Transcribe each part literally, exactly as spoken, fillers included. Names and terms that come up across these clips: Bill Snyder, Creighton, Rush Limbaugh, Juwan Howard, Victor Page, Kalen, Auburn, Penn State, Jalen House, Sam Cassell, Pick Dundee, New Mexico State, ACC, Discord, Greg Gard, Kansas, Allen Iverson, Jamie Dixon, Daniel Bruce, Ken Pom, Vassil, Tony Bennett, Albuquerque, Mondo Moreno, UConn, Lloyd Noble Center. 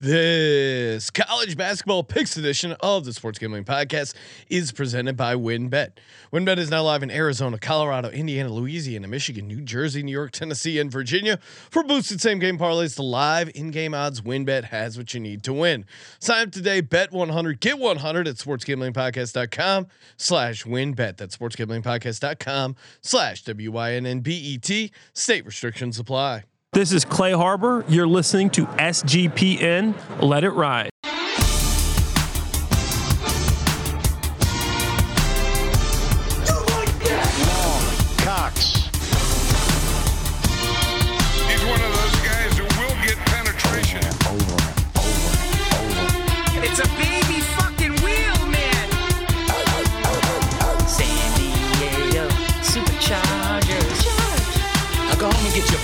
This college basketball picks edition of the Sports Gambling Podcast is presented by WinBet. WinBet is now live in Arizona, Colorado, Indiana, Louisiana, Michigan, New Jersey, New York, Tennessee, and Virginia. For boosted same game parlays to live in-game odds, WinBet has what you need to win. Sign up today, bet one hundred, get one hundred at sports gambling podcast dot com slash win bet. That's sports gambling podcast dot com slash W Y N N B E T. State restrictions apply. This is Clay Harbor. You're listening to S G P N. Let it ride.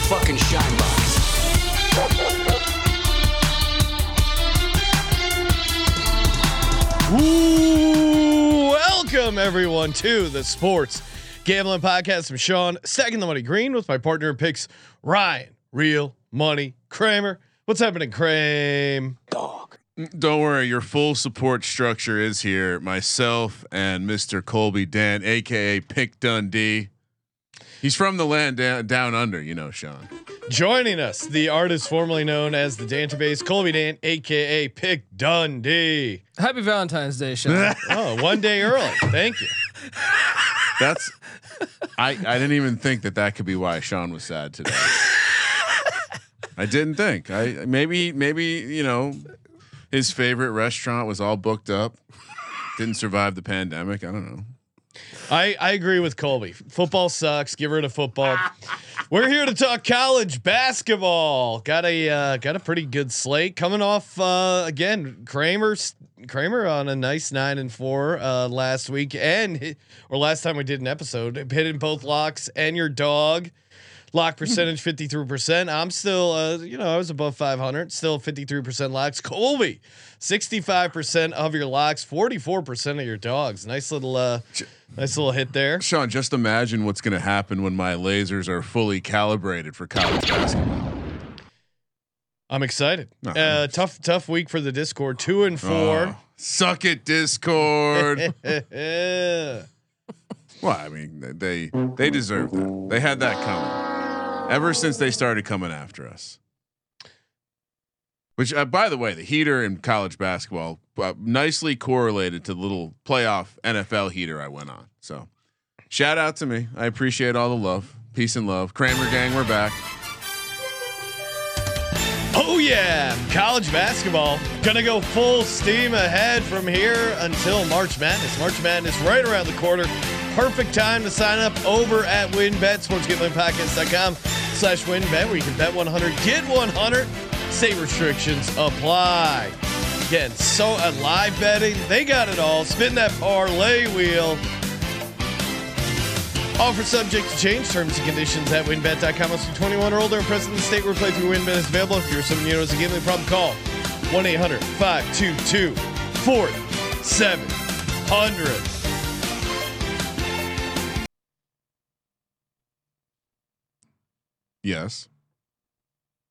Fucking shine box. Ooh, welcome everyone to the Sports Gambling Podcast. I'm Sean, stacking the money green with my partner picks Ryan, Real Money Kramer. What's happening, Kramer? Dog. Don't worry, your full support structure is here. Myself and Mister Colby Dan, aka Pick Dundee. He's from the land down, down under, you know, Sean. Joining us, the artist formerly known as the Dantabase, Colby Dan, aka Pick Dundee. Happy Valentine's Day, Sean. Oh, one day early. Thank you. That's I. I didn't even think that that could be why Sean was sad today. I didn't think. I maybe maybe you know his favorite restaurant was all booked up. Didn't survive the pandemic. I don't know. I, I agree with Colby. Football sucks. Give her to football. We're here to talk college basketball. Got a uh, got a pretty good slate coming off uh, again. Kramer Kramer on a nice nine and four uh, last week and hit, or last time we did an episode, hitting both locks and your dog. Lock percentage fifty three percent. I'm still uh, you know I was above five hundred. Still fifty three percent locks. Colby sixty five percent of your locks. Forty four percent of your dogs. Nice little. Uh, Nice little hit there, Sean. Just imagine what's going to happen when my lasers are fully calibrated for college basketball. I'm excited. No, uh, tough, tough week for the Discord. Two and four. Oh, suck it, Discord. Well, I mean, they they deserve that. They had that coming ever since they started coming after us. Which, uh, by the way, the heater in college basketball uh, nicely correlated to the little playoff N F L heater I went on. So, shout out to me. I appreciate all the love, peace and love. Kramer gang, we're back. Oh yeah, college basketball gonna go full steam ahead from here until March Madness. March Madness right around the corner. Perfect time to sign up over at WinBet, sports gambling podcast dot com slash win bet, where you can bet one hundred, get one hundred. State restrictions apply. Again, so uh, live betting, they got it all. Spin that parlay wheel. Offer subject to change, terms and conditions at win bet dot com. Must be twenty-one or older and present in the state where playthrough WinBet is available. If you're someone you know has a gambling problem, call one eight hundred five two two four seven zero zero. Yes.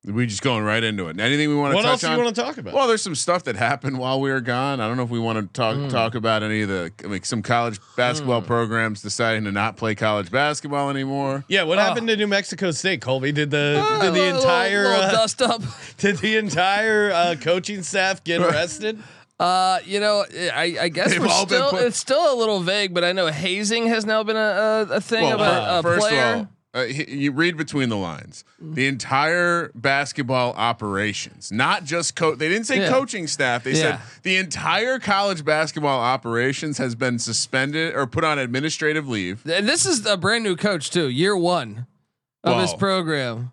We just going right into it. Anything we want to touch on? What else do you want to talk about? Well, there's some stuff that happened while we were gone. I don't know if we want to talk mm. talk about any of the like some college basketball mm. programs deciding to not play college basketball anymore. Yeah, what oh. happened to New Mexico State, Colby? Did the oh, did the entire little, little uh, dust up? Did the entire uh, coaching staff get arrested? Uh, you know, I, I guess we're still, put- it's still a little vague, but I know hazing has now been a, a thing well, about first, a player. First of all, Uh, you read between the lines. The entire basketball operations, not just coach. They didn't say yeah. coaching staff. They yeah. said the entire college basketball operations has been suspended or put on administrative leave. And this is a brand new coach too, year one of Whoa. his program.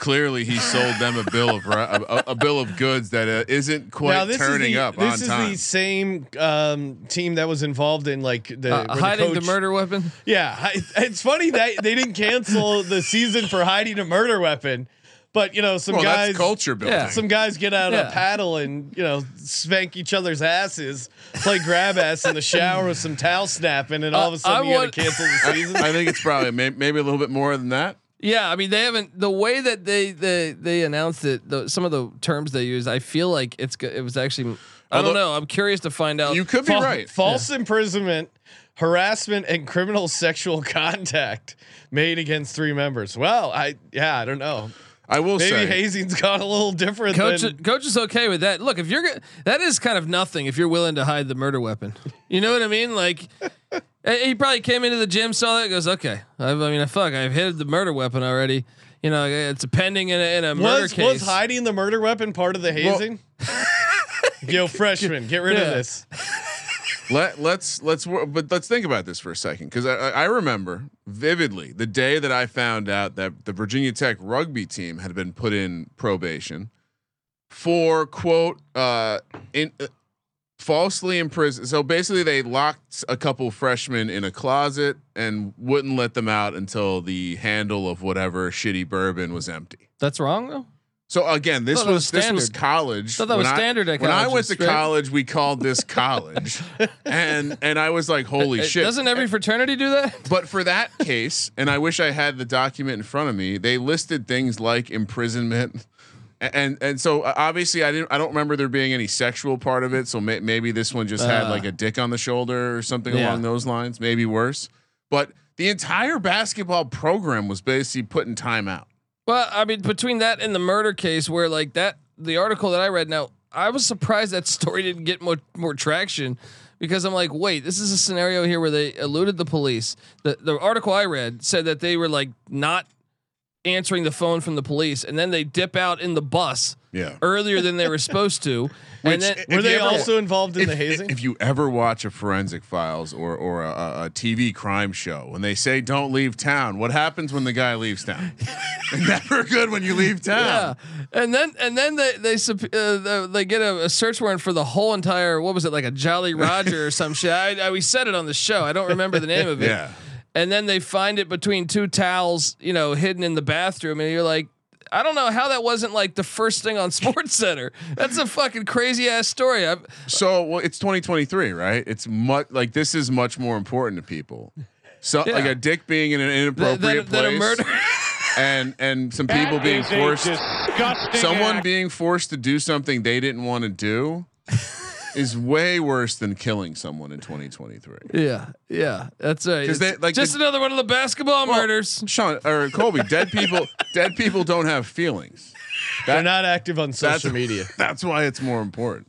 Clearly, he sold them a bill of a, a bill of goods that uh, isn't quite turning the, up on time. This is the same um, team that was involved in like the uh, hiding the, coach, the murder weapon. Yeah, I, it's funny that they didn't cancel the season for hiding a murder weapon, but you know some well, guys that's culture building. Yeah. Some guys get out yeah. a paddle and you know spank each other's asses, play grab ass in the shower with some towel snapping, and all of a sudden uh, you got to cancel the season. I, I think it's probably may, maybe a little bit more than that. Yeah, I mean they haven't. The way that they they they announced it, the, some of the terms they used, I feel like it's it was actually. I Although, don't know. I'm curious to find out. You could be Fal- right. False yeah. imprisonment, harassment, and criminal sexual contact made against three members. Well, I yeah, I don't know. I will Maybe say Maybe hazing's got a little different. Coach, than coach is okay with that. Look, if you're that is kind of nothing if you're willing to hide the murder weapon. You know what I mean? Like he probably came into the gym, saw that, goes, okay. I, I mean, I fuck, I've hit the murder weapon already. You know, it's pending in a, in a was, murder case. Was hiding the murder weapon part of the hazing? Well, yo, freshman, get rid yeah. of this. Let let's let's but let's think about this for a second, because I I remember vividly the day that I found out that the Virginia Tech rugby team had been put in probation for quote uh, in uh, falsely imprisoned. So basically, they locked a couple freshmen in a closet and wouldn't let them out until the handle of whatever shitty bourbon was empty. That's wrong though. So again, this was, was this was college. Thought that when was standard. I, when I went to right? college, we called this college, and and I was like, "Holy it, shit!" Doesn't every fraternity do that? But for that case, and I wish I had the document in front of me. They listed things like imprisonment, and and, and so obviously I didn't. I don't remember there being any sexual part of it. So may, maybe this one just uh, had like a dick on the shoulder or something yeah. along those lines. Maybe worse. But the entire basketball program was basically put in timeout. Well, I mean, between that and the murder case, where like that, the article that I read now, I was surprised that story didn't get more more traction, because I'm like, wait, this is a scenario here where they eluded the police. The the article I read said that they were like not answering the phone from the police, and then they dip out in the bus yeah. earlier than they were supposed to. And then, were they ever, also involved in if, the hazing? If you ever watch a Forensic Files or or a, a T V crime show, when they say don't leave town, what happens when the guy leaves town? Never good when you leave town. Yeah. And then and then they they uh, they get a, a search warrant for the whole entire, what was it, like a Jolly Roger or some shit. I, I we said it on the show. I don't remember the name of it. Yeah. And then they find it between two towels, you know, hidden in the bathroom, and you're like, I don't know how that wasn't like the first thing on Sports Center. That's a fucking crazy ass story. I've, so well, it's twenty twenty-three, right? It's much like this is much more important to people. So yeah. like a dick being in an inappropriate Th- that, place, that a murder. and and some that people being forced, someone act. being forced to do something they didn't want to do, is way worse than killing someone in twenty twenty-three. Yeah, yeah, that's right. They, like just the, another one of the basketball well, murders. Sean or Colby, dead people, dead people don't have feelings. That, They're not active on social that's, media. That's why it's more important.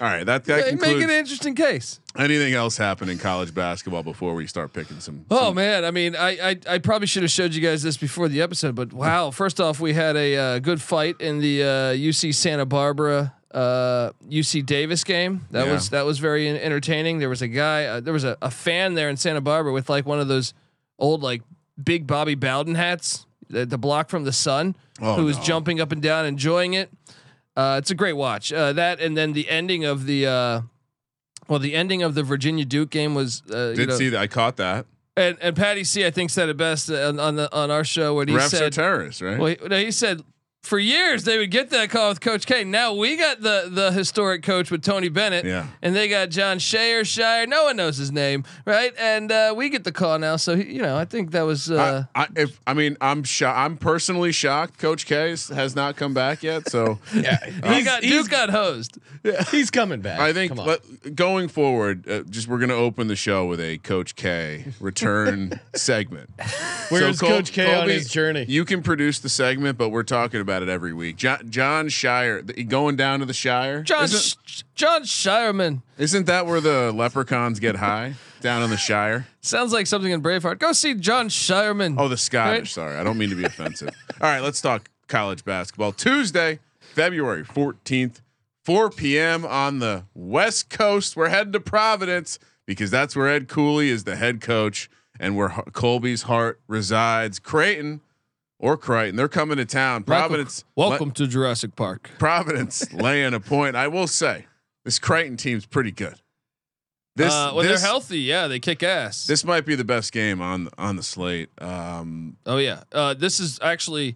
All right, that that they make an interesting case. Anything else happen in college basketball before we start picking some? Oh some man, I mean, I, I I probably should have showed you guys this before the episode, but wow! First off, we had a uh, good fight in the uh, U C Santa Barbara. Uh, U C Davis game. That yeah. was that was very entertaining. There was a guy. Uh, there was a, a fan there in Santa Barbara with like one of those old like big Bobby Bowden hats, the, the block from the Sun, oh, who was no. jumping up and down, enjoying it. Uh, it's a great watch. Uh, that and then the ending of the uh, well, the ending of the Virginia Duke game was. Uh, Did you know, see that? I caught that. And and Patty C I think said it best on on, the, on our show when he refs said, are terrorists, right? Well, he, no, he said. For years, they would get that call with Coach K. Now we got the the historic coach with Tony Bennett, yeah. and they got John Scheyer. Shire, no one knows his name, right? And uh, we get the call now. So he, you know, I think that was. Uh, I, I, if I mean, I'm sho- I'm personally shocked. Coach K has not come back yet. So yeah, uh, he got Duke got hosed. Yeah. He's coming back. I think let, going forward, uh, just we're gonna open the show with a Coach K return segment. Where's so Col- Coach K Colby, on his journey? You can produce the segment, but we're talking about. It every week. John, John Scheyer the, going down to the Shire. John Sh- John Shireman. Isn't that where the leprechauns get high? Down in the Shire. Sounds like something in Braveheart. Go see John Shireman. Oh, the Scottish. Right? Sorry, I don't mean to be offensive. All right, let's talk college basketball. Tuesday, February fourteenth, four p.m. on the West Coast. We're heading to Providence because that's where Ed Cooley is the head coach and where H- Colby's heart resides. Creighton. Or Creighton, they're coming to town. Providence, welcome, welcome le- to Jurassic Park. Providence laying a point. I will say this Creighton team's pretty good. This uh, when this, they're healthy, yeah, they kick ass. This might be the best game on on the slate. Um, oh yeah, uh, this is actually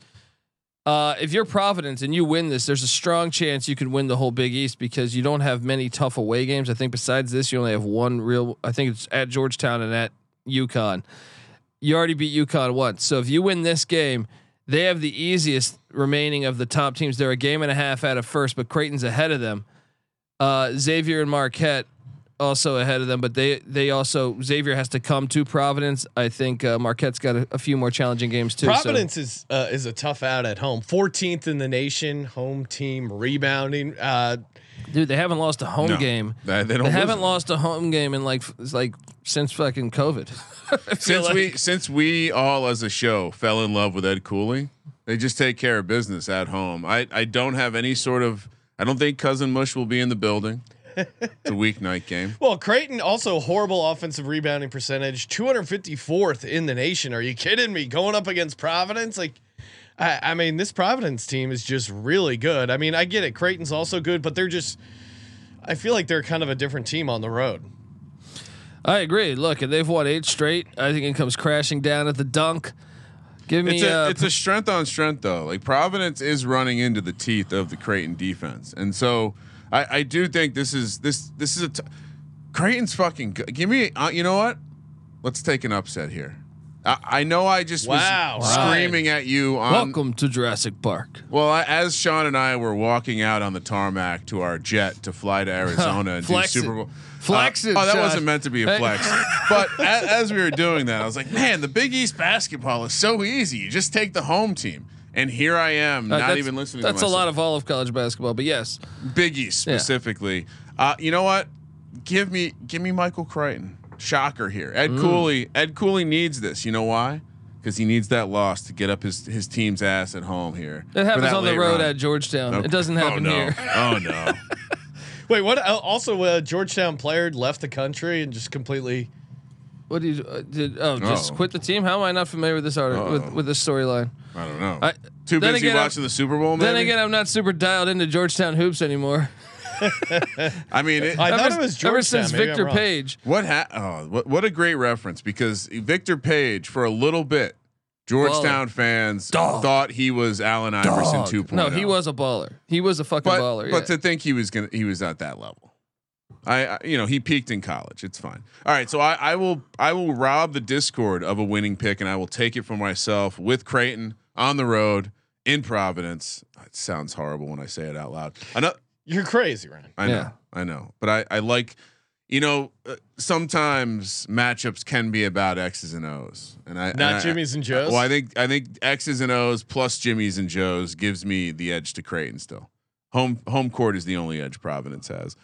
uh, if you're Providence and you win this, there's a strong chance you could win the whole Big East because you don't have many tough away games. I think besides this, you only have one real. I think it's at Georgetown and at UConn. you already beat UConn once. So if you win this game, they have the easiest remaining of the top teams. They're a game and a half out of first, but Creighton's ahead of them. Uh, Xavier and Marquette also ahead of them, but they they also Xavier has to come to Providence. I think uh, Marquette's got a, a few more challenging games too. Providence so. is uh, is a tough out at home. fourteenth in the nation, home team rebounding. Uh, Dude, they haven't lost a home no, game. They, they, don't they haven't lost a home game in like like since fucking COVID. since like. we since we all as a show fell in love with Ed Cooley, they just take care of business at home. I I don't have any sort of I don't think Cousin Mush will be in the building. It's a weeknight game. Well, Creighton also horrible offensive rebounding percentage, two hundred fifty-fourth in the nation. Are you kidding me? Going up against Providence, like, I, I mean, this Providence team is just really good. I mean, I get it. Creighton's also good, but they're just, I feel like they're kind of a different team on the road. I agree. Look, and they've won eight straight. I think it comes crashing down at the dunk. Give me. It's a, a it's a strength on strength though. Like Providence is running into the teeth of the Creighton defense, and so. I, I do think this is this this is a t- Creighton's fucking good. Give me uh, you know what? Let's take an upset here. I, I know I just wow, was right. screaming at you. On, Welcome to Jurassic Park. Well, I, as Sean and I were walking out on the tarmac to our jet to fly to Arizona and do Super Bowl. Flex it. Uh, oh, that Josh. wasn't meant to be a flex. But as, as we were doing that, I was like, man, the Big East basketball is so easy. You just take the home team. And here I am, uh, not even listening. That's to a lot of all of college basketball, but yes, Big East specifically. Yeah. Uh, you know what? Give me, give me Michael Creighton. Shocker here. Ed mm. Cooley. Ed Cooley needs this. You know why? Because he needs that loss to get up his his team's ass at home here. It happens on the road run. at Georgetown. Okay. It doesn't happen oh, no. here. Oh no. Wait, what? Also, a uh, Georgetown player left the country and just completely. What do you uh, did? Oh, just Uh-oh. quit the team. How am I not familiar with this article with, with this storyline? I don't know. I, Too busy again, watching I'm, the Super Bowl. Maybe? Then again, I'm not super dialed into Georgetown hoops anymore. I mean, it, I thought ever, it was Georgetown. Ever since maybe Victor Page. What? Ha- oh, what? What a great reference! Because Victor Page, for a little bit, Georgetown baller. fans Dog. thought he was Allen Iverson two point oh. No, he was a baller. He was a fucking but, baller. But yeah. to think he was gonna, he was at that level. I, I, you know, he peaked in college. It's fine. All right, so I, I will, I will rob the Discord of a winning pick, and I will take it for myself with Creighton on the road in Providence. It sounds horrible when I say it out loud. I know you're crazy, Ryan. I know, yeah. I know, but I, I like, you know, uh, sometimes matchups can be about X's and O's, and I not and Jimmy's I, and Joe's. Well, I think, I think X's and O's plus Jimmy's and Joe's gives me the edge to Creighton still. Home, home court is the only edge Providence has.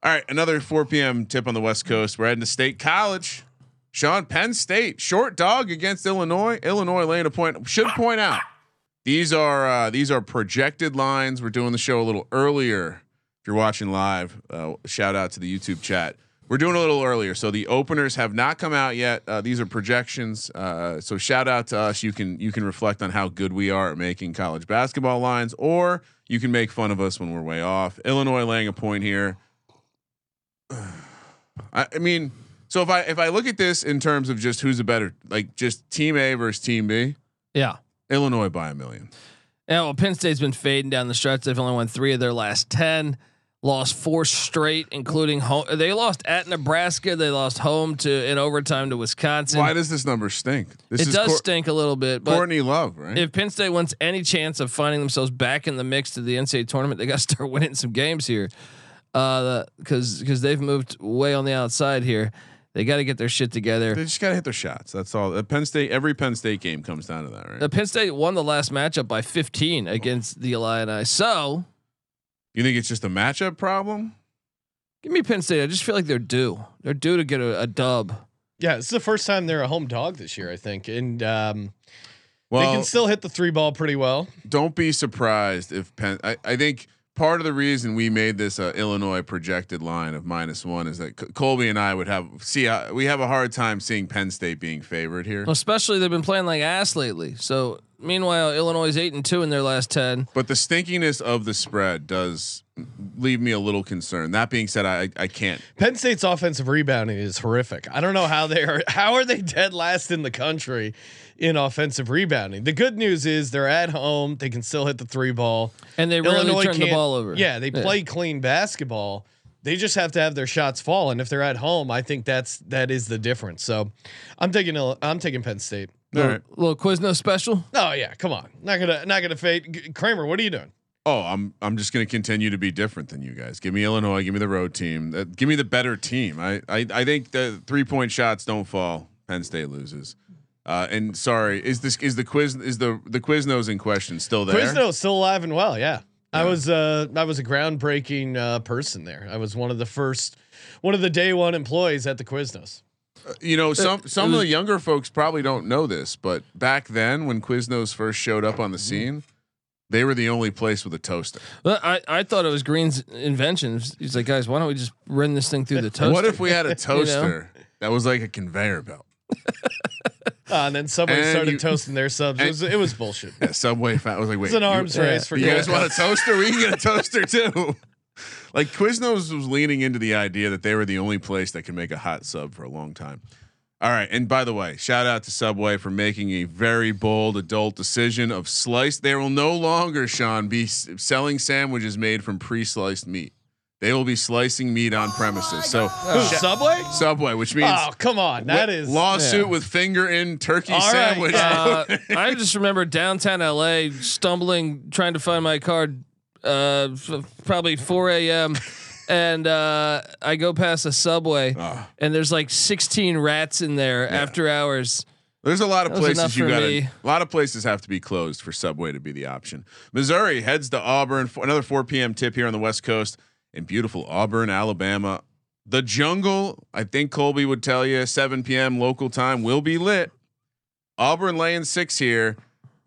All right, another four p.m. tip on the West Coast. We're heading to State College. Sean, Penn State short dog against Illinois. Illinois laying a point. Should point out these are uh, these are projected lines. We're doing the show a little earlier. If you're watching live, uh, shout out to the YouTube chat. We're doing a little earlier, so the openers have not come out yet. Uh, these are projections. Uh, so shout out to us. You can you can reflect on how good we are at making college basketball lines, or you can make fun of us when we're way off. Illinois laying a point here. I, I mean, so if I if I look at this in terms of just who's a better, like just team A versus team B, yeah, Illinois by a million. Yeah, well, Penn State's been fading down the stretch. They've only won three of their last ten, lost four straight, including home. They lost at Nebraska. They lost home to in overtime to Wisconsin. Why does this number stink? This it is does Cor- stink a little bit. But Courtney Love, right? If Penn State wants any chance of finding themselves back in the mix to the N C A A tournament, they got to start winning some games here. Uh, because because they've moved way on the outside here. They got to get their shit together. They just got to hit their shots. That's all. The Penn State, every Penn State game comes down to that, right? The Penn State won the last matchup by fifteen against the Illini. So, you think it's just a matchup problem? Give me Penn State. I just feel like they're due. They're due to get a, a dub. Yeah, it's the first time they're a home dog this year, I think, and um, well, they can still hit the three ball pretty well. Don't be surprised if Penn. I, I think. Part of the reason we made this uh, Illinois projected line of minus one is that C- Colby and I would have see how, we have a hard time seeing Penn State being favored here. Well, especially they've been playing like ass lately. So meanwhile, Illinois is eight and two in their last ten. But the stinkiness of the spread does leave me a little concerned. That being said, I I can't. Penn State's offensive rebounding is horrific. I don't know how they are. How are they dead last in the country in offensive rebounding? The good news is they're at home. They can still hit the three ball, and they really turn the ball over. Yeah, they play yeah. clean basketball. They just have to have their shots fall, and if they're at home, I think that's that is the difference. So, I'm taking I'm taking Penn State. All little, right, little Quiznos special. Oh yeah, come on, not gonna not gonna fade. Kramer, what are you doing? Oh, I'm I'm just gonna continue to be different than you guys. Give me Illinois. Give me the road team. Uh, give me the better team. I I, I think the three point shots don't fall. Penn State loses. Uh, and sorry, is this is the quiz is the the Quiznos in question still there? Quiznos still alive and well. Yeah. I was uh, I was a groundbreaking uh, person there. I was one of the first, one of the day one employees at the Quiznos. Uh, you know, some some of the younger folks probably don't know this, but back then when Quiznos first showed up on the scene, they were the only place with a toaster. Well, I I thought it was Green's invention. He's like, guys, why don't we just run this thing through the toaster? What if we had a toaster you know? that was like a conveyor belt? Uh, and then Subway started you, toasting their subs. It was, it was bullshit. Yeah, Subway fat was like, wait, it's an arms you, race yeah. for you guys. Want a toaster? We can get a toaster too. Like Quiznos was leaning into the idea that they were the only place that could make a hot sub for a long time. All right, and by the way, shout out to Subway for making a very bold adult decision of slice. They will no longer, Sean, be s- selling sandwiches made from pre-sliced meat. They will be slicing meat on premises. So oh, Subway, Subway, which means oh come on, that is lawsuit yeah. with finger in turkey all sandwich. Right. Uh, I just remember downtown L A stumbling trying to find my car, uh, f- probably four a.m. and uh, I go past a Subway, oh. and there's like sixteen rats in there yeah. after hours. There's a lot of that places you got. A lot of places have to be closed for Subway to be the option. Missouri heads to Auburn. For another four p.m. tip here on the West Coast. In beautiful Auburn, Alabama, the jungle. I think Colby would tell you seven p.m. local time will be lit. Auburn laying six here.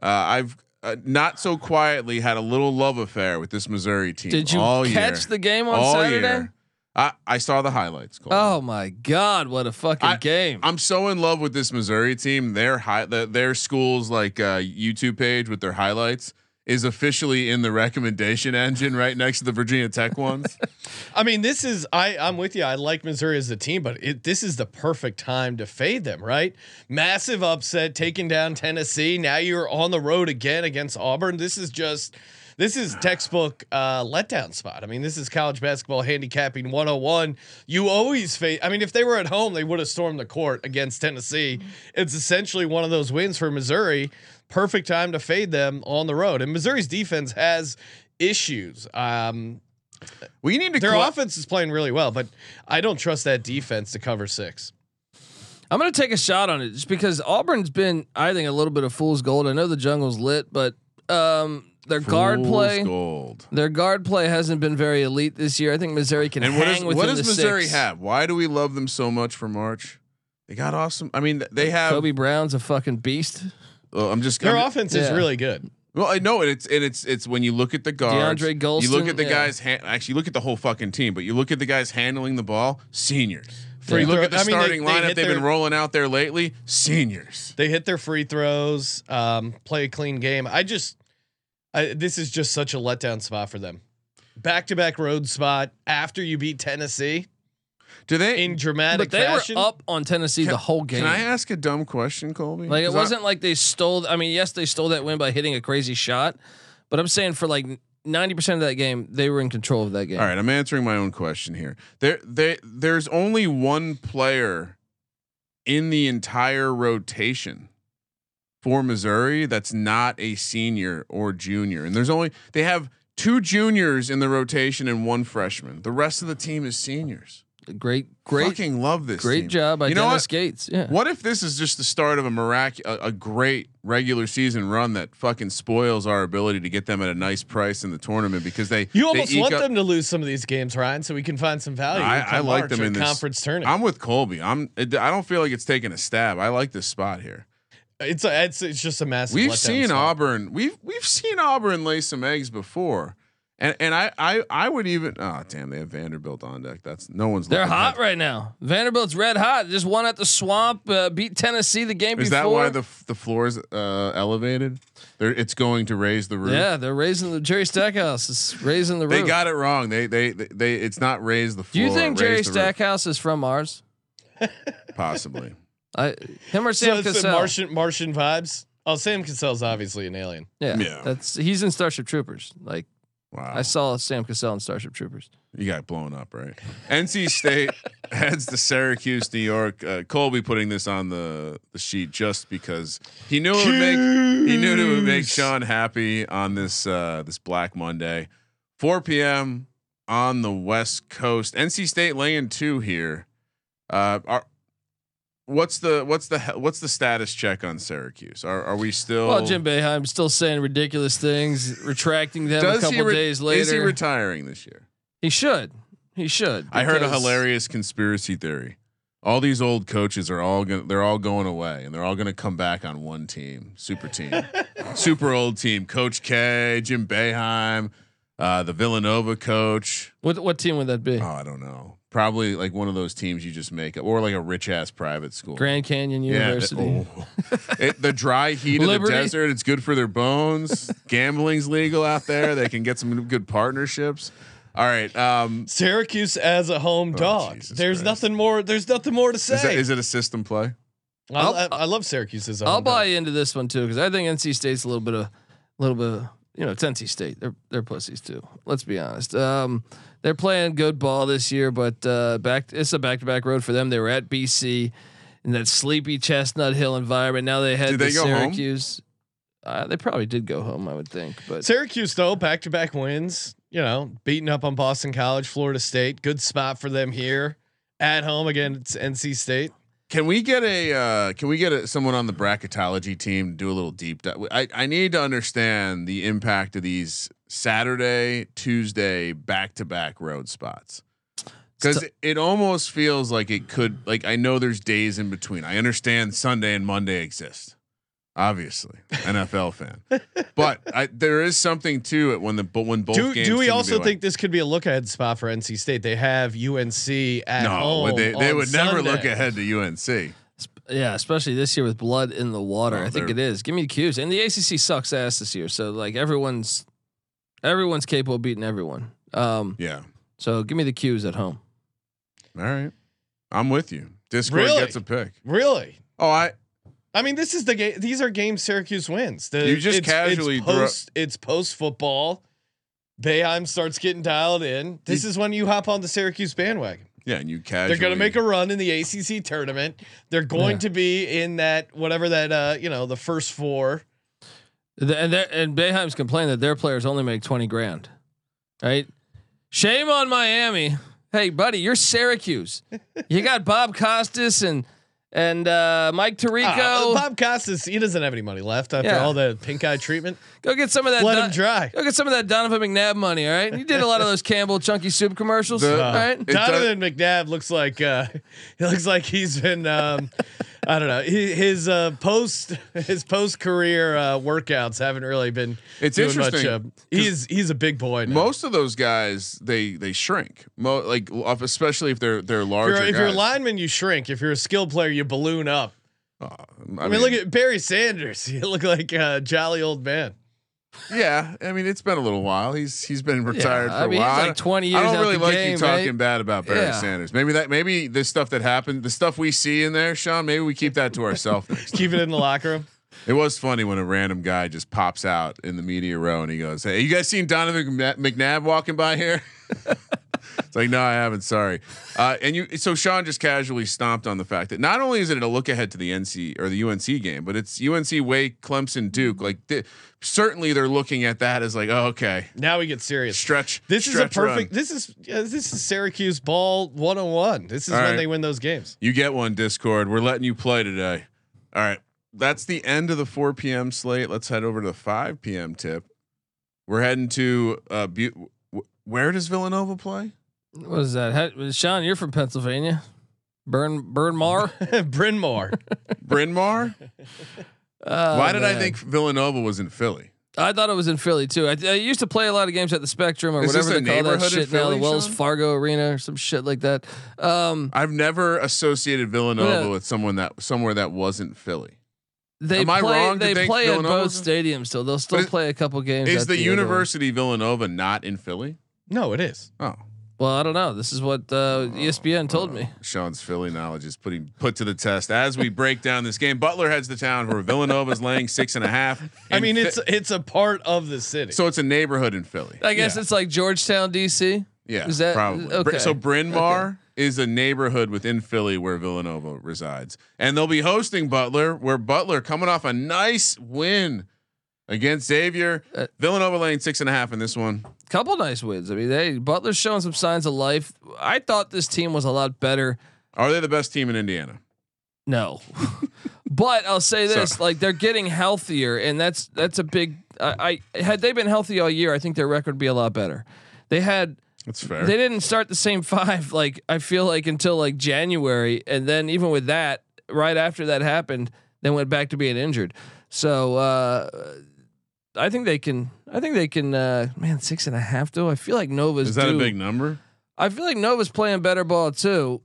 Uh, I've uh, not so quietly had a little love affair with this Missouri team. Did you all catch year. the game on all Saturday? Year. I, I saw the highlights. Colby. Oh my God! What a fucking I, game! I'm so in love with this Missouri team. Their high, the, their school's like uh, YouTube page with their highlights is officially in the recommendation engine right next to the Virginia Tech ones. I mean, this is I I'm with you. I like Missouri as a team, but it, this is the perfect time to fade them, right? Massive upset, taking down Tennessee. Now you're on the road again against Auburn. This is just this is textbook uh, letdown spot. I mean, this is college basketball handicapping one oh one. You always fade. I mean, if they were at home, they would have stormed the court against Tennessee. It's essentially one of those wins for Missouri. Perfect time to fade them on the road, and Missouri's defense has issues. Um, we need to. Their cl- offense is playing really well, but I don't trust that defense to cover six. I'm going to take a shot on it just because Auburn's been, I think, a little bit of fool's gold. I know the jungle's lit, but um, their fool's guard play, gold. their guard play hasn't been very elite this year. I think Missouri can and hang what is, within what does the Missouri six. Have? Why do we love them so much for March? They got awesome. I mean, they have Kobe Brown's a fucking beast. Well, I'm just. Their I'm, offense yeah. is really good. Well, I know, and it's and it's it's when you look at the guards, DeAndre Golston, you look at the yeah. guys. Han- actually, you look at the whole fucking team, but you look at the guys handling the ball, seniors. Free you throw- look at the I starting mean, they, lineup they they've their, been rolling out there lately, seniors. They hit their free throws, um, play a clean game. I just, I, this is just such a letdown spot for them. Back to back road spot after you beat Tennessee. Do they in dramatic but they fashion? Were up on Tennessee can, the whole game. Can I ask a dumb question, Colby? Like it wasn't I, like they stole. I mean, yes, they stole that win by hitting a crazy shot, but I'm saying for like ninety percent of that game, they were in control of that game. All right, I'm answering my own question here. There, there, there's only one player in the entire rotation for Missouri that's not a senior or junior, and there's only they have two juniors in the rotation and one freshman. The rest of the team is seniors. Great, great, fucking love this. Great team. Job by you know Dennis what? Gates. Yeah. What if this is just the start of a mirac- a, a great regular season run that fucking spoils our ability to get them at a nice price in the tournament because they you almost they want them to lose some of these games, Ryan, so we can find some value. I, I like them in this conference tournament. I'm with Colby. I'm. I don't feel like it's taking a stab. I like this spot here. It's a, it's it's just a massive. We've seen spot. Auburn. We've we've seen Auburn lay some eggs before. And and I, I I would even oh damn they have Vanderbilt on deck. That's no one's. They're hot right now. Vanderbilt's red hot. Just won at the Swamp. Uh, beat Tennessee the game before. Is that why the the floor is uh, elevated? They're, it's going to raise the roof. Yeah, they're raising the Jerry Stackhouse is raising the roof. They got it wrong. They they they. they it's not raise the floor. Do you think Jerry Stackhouse roof. Is from Mars? Possibly. I him or Sam so Cassell. Martian Martian vibes. Oh, Sam Cassell's obviously an alien. Yeah, yeah. That's he's in Starship Troopers. Like. Wow. I saw Sam Cassell in Starship Troopers. You got blown up, right? N C State heads to Syracuse, New York. Uh, Colby putting this on the, the sheet just because he knew it would make he knew it would make Sean happy on this uh, this Black Monday, four p m on the West Coast. N C State laying two here. Uh, are, what's the what's the what's the status check on Syracuse? Are are we still? Well, Jim Boeheim still saying ridiculous things, retracting them a couple re- days later. Is he retiring this year? He should. He should. I heard a hilarious conspiracy theory. All these old coaches are all going they're all going away, and they're all going to come back on one team, super team, super old team. Coach K, Jim Boeheim, uh, the Villanova coach. What what team would that be? Oh, I don't know. Probably like one of those teams you just make, or like a rich ass private school. Grand Canyon University. Yeah, the, oh. it, the dry heat of the desert. It's good for their bones. Gambling's legal out there. They can get some good partnerships. All right. Um, Syracuse as a home oh, dog. Jesus there's Christ. nothing more. There's nothing more to say. Is, that, is it a system play? I'll, I, I love Syracuse as a I'll home buy dog. into this one too, because I think N C State's a little bit of, a little bit of, you know, it's N C State. They're they're pussies too. Let's be honest. Um, They're playing good ball this year, but uh, back it's a back-to-back road for them. They were at B C in that sleepy Chestnut Hill environment. Now they head to Syracuse. Uh, they probably did go home, I would think. But Syracuse though, back-to-back wins. You know, beating up on Boston College, Florida State. Good spot for them here at home against N C State. Can we get a uh, can we get a, someone on the bracketology team to do a little deep dive? I I need to understand the impact of these Saturday, Tuesday back to back road spots, because it, it almost feels like it could. Like I know there's days in between. I understand Sunday and Monday exist. Obviously, N F L fan, but I, there is something to it when the but when both do, games do we also think like, this could be a look ahead spot for N C State? They have U N C at no, home. They, they would Sunday. never look ahead to U N C. Yeah, especially this year with blood in the water. Oh, I think it is. Give me the Qs. And the A C C sucks ass this year, so like everyone's everyone's capable of beating everyone. Um, yeah. So give me the Qs at home. All right, I'm with you. Discord really? gets a pick. Really? Oh, I. I mean, this is the game. These are games Syracuse wins. The, you just it's, casually it's post, it's post football. Boeheim starts getting dialed in. This you, is when you hop on the Syracuse bandwagon. Yeah, and you casually. They're going to make a run in the A C C tournament. They're going yeah. to be in that whatever that uh you know the first four. The, and and Boeheim's complained that their players only make twenty grand. Right? Shame on Miami. Hey, buddy, you're Syracuse. You got Bob Costas and. And uh, Mike Tirico, oh, Bob Costas, he doesn't have any money left after yeah. all the pink eye treatment. Go get some of that. Let Don- him dry. Go get some of that Donovan McNabb money. All right, you did a lot of those Campbell Chunky Soup commercials. The, all right, Donovan does- McNabb looks like uh, he looks like he's been. Um, I don't know his, his uh, post his post career uh, workouts haven't really been. It's doing interesting. Much, uh, he's he's a big boy now. Most of those guys they they shrink. Mo- like especially if they're they're larger. If you're, if you're a lineman, you shrink. If you're a skill player, you. You balloon up. Uh, I, I mean, mean, look at Barry Sanders. You look like a jolly old man. Yeah, I mean, it's been a little while. He's he's been retired yeah, for I a mean, while. He's like twenty years. I don't out really the like game, you talking right? bad about Barry yeah. Sanders. Maybe that maybe the stuff that happened, the stuff we see in there, Sean. Maybe we keep that to ourselves. Keep it in the locker room. It was funny when a random guy just pops out in the media row and he goes, "Hey, you guys seen Donovan McNabb walking by here?" It's like, no, I haven't. Sorry. Uh, and you, so Sean just casually stomped on the fact that not only is it a look ahead to the N C or the U N C game, but it's U N C, Wake, Clemson, Duke. Like, th- certainly they're looking at that as like, oh, okay, now we get serious. Stretch. This stretch is a perfect. Run. This is uh, this is Syracuse ball one oh one. This is All when right. they win those games. You get one, Discord. We're letting you play today. All right, that's the end of the four p m slate. Let's head over to the five p m tip. We're heading to uh, Bu- w- where does Villanova play? What is that? How, Sean, you're from Pennsylvania. Burn, Bryn Mawr, Bryn Mawr, Bryn Mawr. Oh, Why did man. I think Villanova was in Philly? I thought it was in Philly too. I, I used to play a lot of games at the Spectrum or is whatever they call that shit Philly, now, the Wells Sean? Fargo Arena or some shit like that. Um, I've never associated Villanova yeah. with someone that somewhere that wasn't Philly. They Am play, I wrong? They to play at both stadiums, so they'll still is, play a couple games. Is the, the University Villanova not in Philly? No, it is. Oh. Well, I don't know. This is what uh, E S P N told uh, me. Sean's Philly knowledge is putting put to the test as we break down this game. Butler heads to town where Villanova's laying six and a half. I mean, it's fi- it's a part of the city, so it's a neighborhood in Philly. I guess yeah. It's like Georgetown, D C. Yeah, is that probably okay? So Bryn Mawr okay. is a neighborhood within Philly where Villanova resides, and they'll be hosting Butler. Where Butler coming off a nice win against Xavier, uh, Villanova laying six and a half in this one. Couple nice wins. I mean, they Butler's showing some signs of life. I thought this team was a lot better. Are they the best team in Indiana? No, but I'll say this: so. like they're getting healthier, and that's that's a big. I, I had they been healthy all year, I think their record would be a lot better. They had. That's fair. They didn't start the same five. Like I feel like until like January, and then even with that, right after that happened, then went back to being injured. So. uh I think they can. I think they can. Uh, man, six and a half though. I feel like Nova's. Is that due. A big number? I feel like Nova's playing better ball too,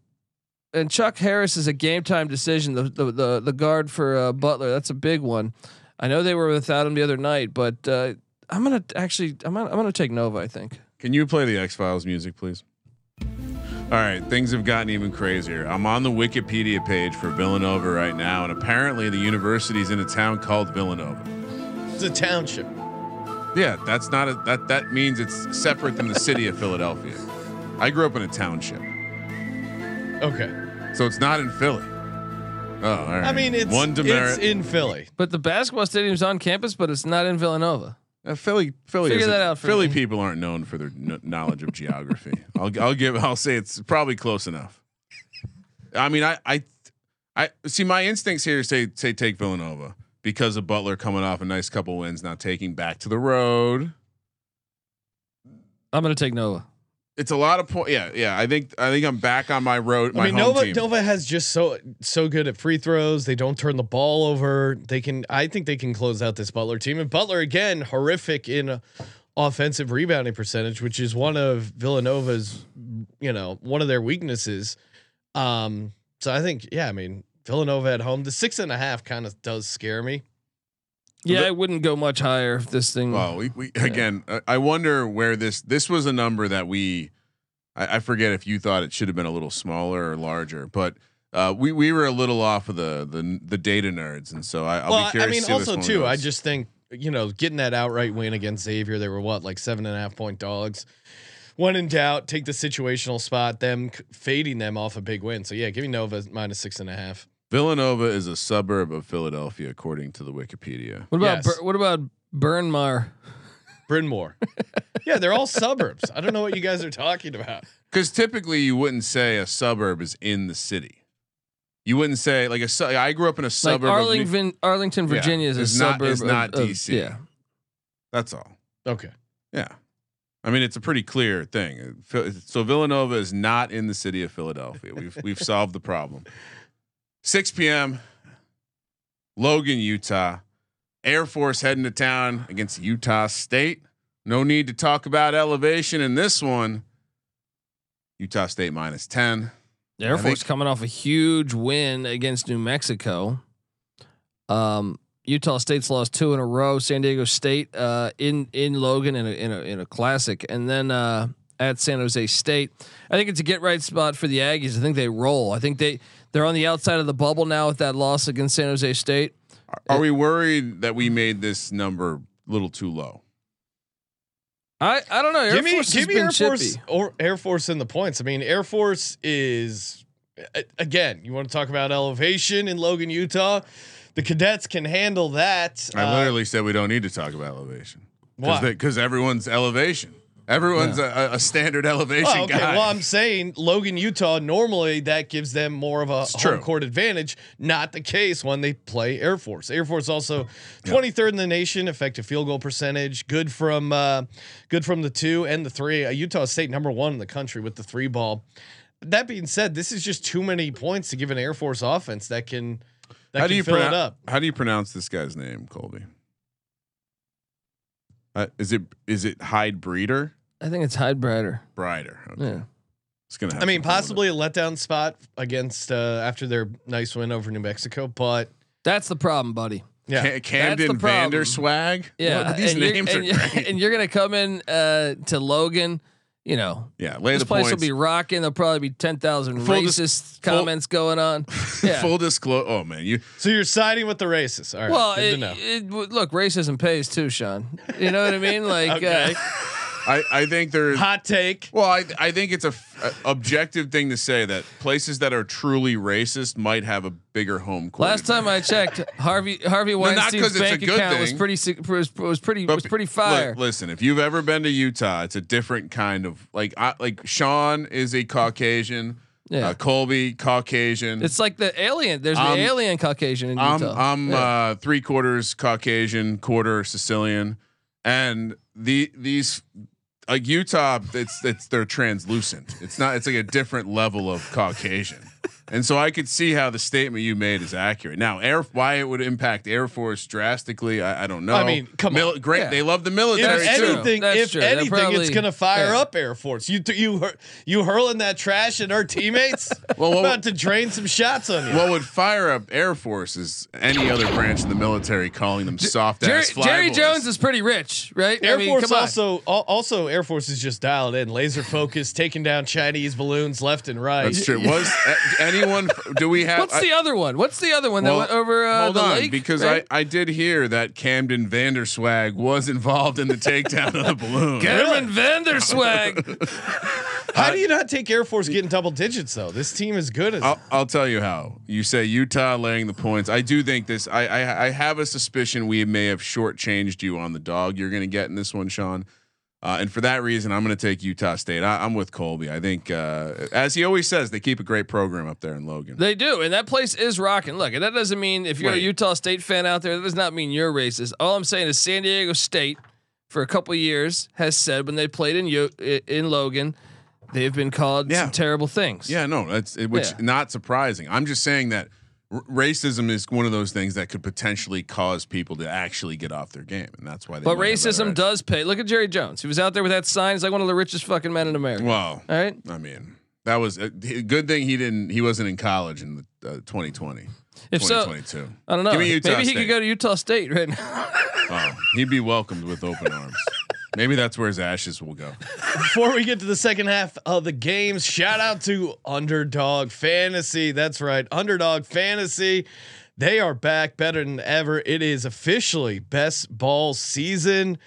and Chuck Harris is a game time decision. The the the, the guard for uh, Butler. That's a big one. I know they were without him the other night, but uh, I'm gonna actually. I'm gonna, I'm gonna take Nova. I think. Can you play the X-Files music, please? All right, things have gotten even crazier. I'm on the Wikipedia page for Villanova right now, and apparently the university's in a town called Villanova. It's a township. Yeah, that's not a that that means it's separate than the city of Philadelphia. I grew up in a township. Okay. So it's not in Philly. Oh, all right. I mean, it's one demerit. It's in Philly. But the basketball stadium's on campus, but it's not in Villanova. Uh, Philly Philly Figure that out for Philly me. People aren't known for their n- knowledge of geography. I'll I'll give I'll say it's probably close enough. I mean, I I I see my instincts here say say take Villanova. Because of Butler coming off a nice couple wins, now taking back to the road. I'm gonna take Nova. It's a lot of points. Yeah, yeah. I think I think I'm back on my road. My I mean, home Nova team. Nova has just so so good at free throws. They don't turn the ball over. They can. I think they can close out this Butler team. And Butler again, horrific in offensive rebounding percentage, which is one of Villanova's, you know, one of their weaknesses. Um, so I think, yeah, I mean. Villanova at home. The six and a half kind of does scare me. Yeah, I wouldn't go much higher if this thing. Well, we, we yeah. again, I wonder where this this was a number that we. I, I forget if you thought it should have been a little smaller or larger, but uh, we we were a little off of the the, the data nerds, and so I, I'll well, be curious. I mean, to see also too, goes. I just think you know getting that outright win against Xavier, they were what like seven and a half point dogs. When in doubt, take the situational spot. Them fading them off a big win. So yeah, giving Nova minus six and a half. Villanova is a suburb of Philadelphia, according to the Wikipedia. What about yes. Bur- what about Bryn Mawr? Bryn Mawr. Yeah, they're all suburbs. I don't know what you guys are talking about. Because typically, you wouldn't say a suburb is in the city. You wouldn't say like a. Su- I grew up in a suburb. Like Arlington, of New- Arlington, Virginia, yeah, is a is suburb. Not, is of, not D C. Of, yeah, that's all. Okay. Yeah, I mean it's a pretty clear thing. So Villanova is not in the city of Philadelphia. We've we've solved the problem. six p.m. Logan, Utah. Air Force heading to town against Utah State. No need to talk about elevation in this one. Utah State minus ten. Air I Force think. coming off a huge win against New Mexico. Um, Utah State's lost two in a row. San Diego State uh, in in Logan in a in a, in a classic, and then uh, at San Jose State. I think it's a get right spot for the Aggies. I think they roll. I think they. They're on the outside of the bubble now with that loss against San Jose State. Are, are we worried that we made this number a little too low? I I don't know. Air give me, Force give me Air chippy. Force or Air Force in the points. I mean, Air Force is again. You want to talk about elevation in Logan, Utah? The cadets can handle that. I uh, literally said we don't need to talk about elevation. Why? Because everyone's elevation. Everyone's yeah. a, a standard elevation oh, okay. guy. Well, I'm saying Logan, Utah. Normally, that gives them more of a home court advantage. Not the case when they play Air Force. Air Force also yeah. twenty-third in the nation effective field goal percentage. Good from uh, good from the two and the three. Uh, Utah State number one in the country with the three ball. That being said, this is just too many points to give an Air Force offense that can that how can do you fill pronou- it up. How do you pronounce this guy's name, Colby? Uh, is it is it Hyde Breeder? I think it's Hyde Brider. Brider. Okay. Yeah. It's gonna. I mean, possibly a letdown spot against uh, after their nice win over New Mexico, but that's the problem, buddy. Yeah, C- Camden Vander Swag. Yeah, well, these and names are. And, great. And you're gonna come in uh, to Logan. you know, yeah, lay this the place points. Will be rocking. There'll probably be ten thousand racist dis- comments full, going on. Yeah. Full disclosure. Oh man, you. So you're siding with the racists. All right. Well, it, it, look, racism pays too, Sean. You know what I mean? Like, okay. uh, I I think there's hot take. Well, I I think it's a, f- a objective thing to say that places that are truly racist might have a bigger home court. Last time I checked, Harvey Harvey Weinstein's no, bank account thing. was pretty was, was pretty but was pretty fire. L- listen, if you've ever been to Utah, it's a different kind of like I, like Sean is a Caucasian. Yeah, uh, Colby Caucasian. It's like the alien. There's um, the alien Caucasian in Utah. I'm, I'm yeah. uh, three quarters Caucasian, quarter Sicilian, and the these. Like Utah, it's it's they're translucent. It's not. It's like a different level of Caucasian, and so I could see how the statement you made is accurate. Now, air why it would impact Air Force drastically, I, I don't know. I mean, come Mil- on, great. Yeah. They love the military. If anything, true. if true. anything, probably, it's gonna fire yeah. up Air Force. You th- you hur- you hurling that trash at our teammates. Well, what about would, to drain some shots on you? What would fire up Air Force is any other branch of the military calling them soft Jer- ass fly Jerry boys. Jones is pretty rich, right? Air I mean, Force also al- also. Air Air Force is just dialed in, laser focused, taking down Chinese balloons left and right. That's true. Was anyone? Do we have? What's I, the other one? What's the other one well, that went over uh, hold the on, lake? Because right? I I did hear that Camden Vanderswag was involved in the takedown of the balloon. Camden Vanderswag. How do you not take Air Force getting double digits though? This team is good as. I'll, I'll tell you how. You say Utah laying the points. I do think this. I I, I have a suspicion we may have shortchanged you on the dog you're going to get in this one, Sean. Uh, and for that reason, I'm going to take Utah State. I, I'm with Colby. I think, uh, as he always says, they keep a great program up there in Logan. They do, and that place is rocking. Look, and that doesn't mean if you're Wait. a Utah State fan out there, that does not mean you're racist. All I'm saying is San Diego State, for a couple of years, has said when they played in U- in Logan, they've been called yeah. some terrible things. Yeah, no, that's it, which yeah. not surprising. I'm just saying that r- racism is one of those things that could potentially cause people to actually get off their game, and that's why. They but racism does pay. Look at Jerry Jones; he was out there with that sign. He's like one of the richest fucking men in America. Wow! All right. I mean, that was a good thing he didn't. He wasn't in college in the, uh, twenty twenty. If twenty twenty-two. So, I don't know. Give me Utah Maybe State. He could go to Utah State right now. Oh, he'd be welcomed with open arms. Maybe that's where his ashes will go. Before we get to the second half of the games, shout out to Underdog Fantasy. That's right. Underdog Fantasy. They are back better than ever. It is officially best ball season.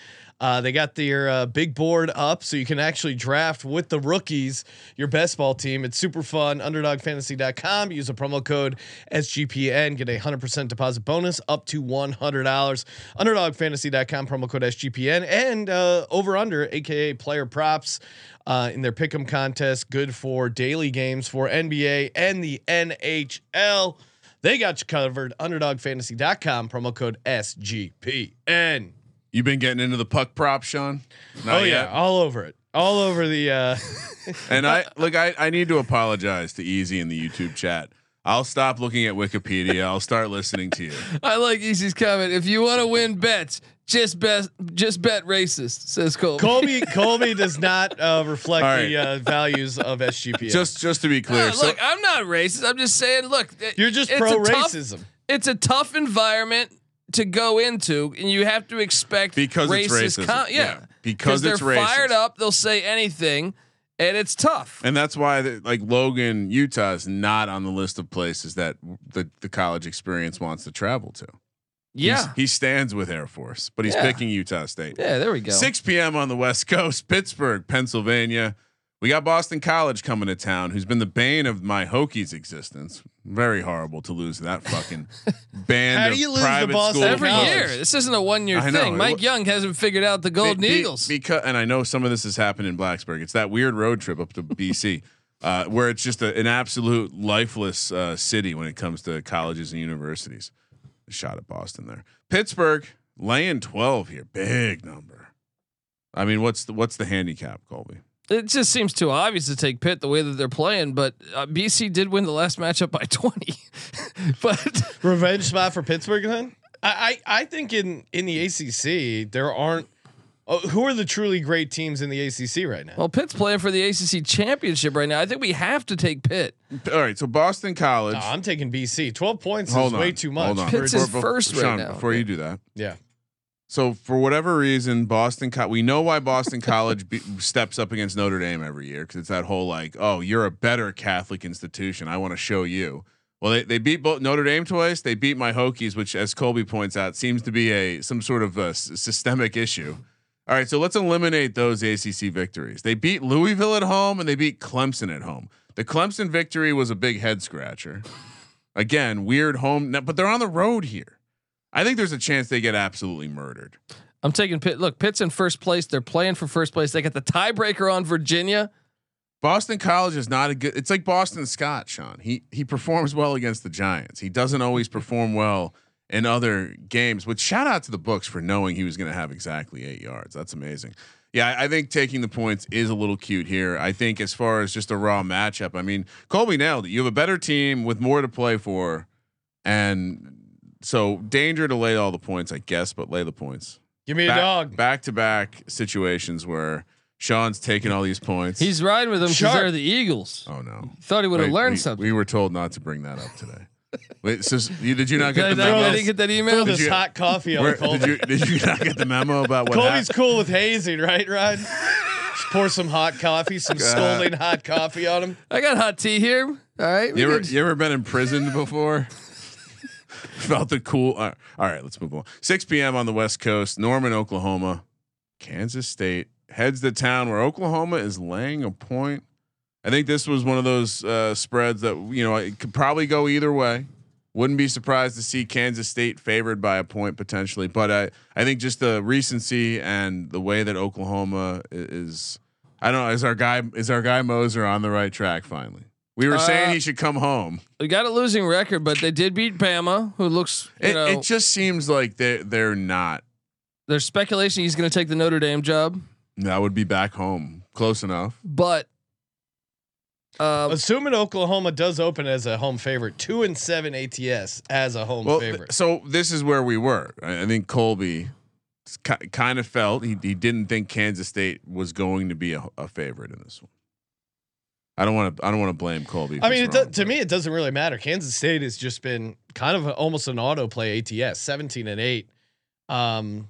Uh, they got their uh, big board up so you can actually draft with the rookies your best ball team. It's super fun. underdog fantasy dot com. Use a promo code S G P N. Get a one hundred percent deposit bonus up to one hundred dollars. underdog fantasy dot com, promo code S G P N. And uh, over under, a k a player props. Uh, in their pick'em contest, good for daily games for N B A and the N H L. They got you covered. underdog fantasy dot com, promo code S G P N. You've been getting into the puck prop, Sean? Not oh yeah, yet. all over it, all over the. Uh, and I look, I, I need to apologize to Easy in the YouTube chat. I'll stop looking at Wikipedia. I'll start listening to you. I like Easy's comment. If you want to win bets, just bet, just bet racist. Says Colby. Colby, Colby does not uh, reflect right. the uh, values of S G P N. Just, just to be clear, no, so look, I'm not racist. I'm just saying, look, you're just pro racism. Tough, it's a tough environment to go into, and you have to expect because racist it's racist. Com- yeah. yeah, because it's they're racist. Fired up. They'll say anything, and it's tough. And that's why, the, like Logan, Utah is not on the list of places that the the college experience wants to travel to. Yeah, he's, he stands with Air Force, but he's yeah. picking Utah State. Yeah, there we go. six p.m. on the West Coast, Pittsburgh, Pennsylvania. We got Boston College coming to town, who's been the bane of my Hokies' existence. Very horrible to lose that fucking band. How do you of lose the Boston every college? Year? This isn't a one-year thing. Mike w- Young hasn't figured out the Golden be, be, Eagles. Because, and I know some of this has happened in Blacksburg. It's that weird road trip up to B C, uh, where it's just a, an absolute lifeless uh, city when it comes to colleges and universities. A shot at Boston there. Pittsburgh laying twelve here, big number. I mean, what's the what's the handicap, Colby? It just seems too obvious to take Pitt the way that they're playing, but uh, B C did win the last matchup by twenty. But revenge spot for Pittsburgh then? I, I I think in in the A C C there aren't oh, who are the truly great teams in the A C C right now? Well, Pitt's playing for the A C C championship right now. I think we have to take Pitt. All right, so Boston College. No, I'm taking B C. twelve points hold is on, way too much. Pitt's for, is for, first for, right Sean, now. Before okay. you do that, yeah. So for whatever reason, Boston, Co- we know why Boston College be- steps up against Notre Dame every year. Cause it's that whole, like, oh, you're a better Catholic institution. I want to show you. Well, they, they beat both Notre Dame twice. They beat my Hokies, which, as Colby points out, seems to be a, some sort of a s- systemic issue. All right. So let's eliminate those A C C victories. They beat Louisville at home and they beat Clemson at home. The Clemson victory was a big head scratcher. Again, weird home, but they're on the road here. I think there's a chance they get absolutely murdered. I'm taking Pitt. Look, Pitt's in first place. They're playing for first place. They got the tiebreaker on Virginia. Boston College is not a good. It's like Boston Scott, Sean. He he performs well against the Giants. He doesn't always perform well in other games. Which, shout out to the books for knowing he was going to have exactly eight yards. That's amazing. Yeah, I think taking the points is a little cute here. I think as far as just a raw matchup, I mean, Colby nailed it. You have a better team with more to play for, and so danger to lay all the points, I guess, but lay the points. Give me back, a dog. Back to back situations where Sean's taking all these points. He's riding with them because they're the Eagles. Oh no! Thought he would have learned we, something. We were told not to bring that up today. Wait, so you, did you not did get the memo? I didn't get that email. This you, hot coffee on Colby. Did you, did you not get the memo about what? Colby's happened? Cool with hazing, right, Rod? Just pour some hot coffee, some scalding hot coffee on him. I got hot tea here. All right. You ever, you ever been imprisoned before? Felt the cool. Uh, all right, let's move on. six p.m. on the West Coast. Norman, Oklahoma. Kansas State heads to town where Oklahoma is laying a point. I think this was one of those uh, spreads that, you know, it could probably go either way. Wouldn't be surprised to see Kansas State favored by a point potentially, but I I think just the recency and the way that Oklahoma is. I don't know. Is our guy is our guy Moser on the right track finally? We were uh, saying he should come home. We got a losing record, but they did beat Bama, who looks. You it, know, it just seems like they they're not. There's speculation he's going to take the Notre Dame job. That would be back home, close enough. But um, assuming Oklahoma does open as a home favorite, two and seven A T S as a home well, favorite. Th- so this is where we were. I, I think Colby ki- kind of felt he he didn't think Kansas State was going to be a, a favorite in this one. I don't want to. I don't want to blame Colby. I mean, it wrong, do, to me, it doesn't really matter. Kansas State has just been kind of a, almost an auto play A T S, seventeen and eight. Um,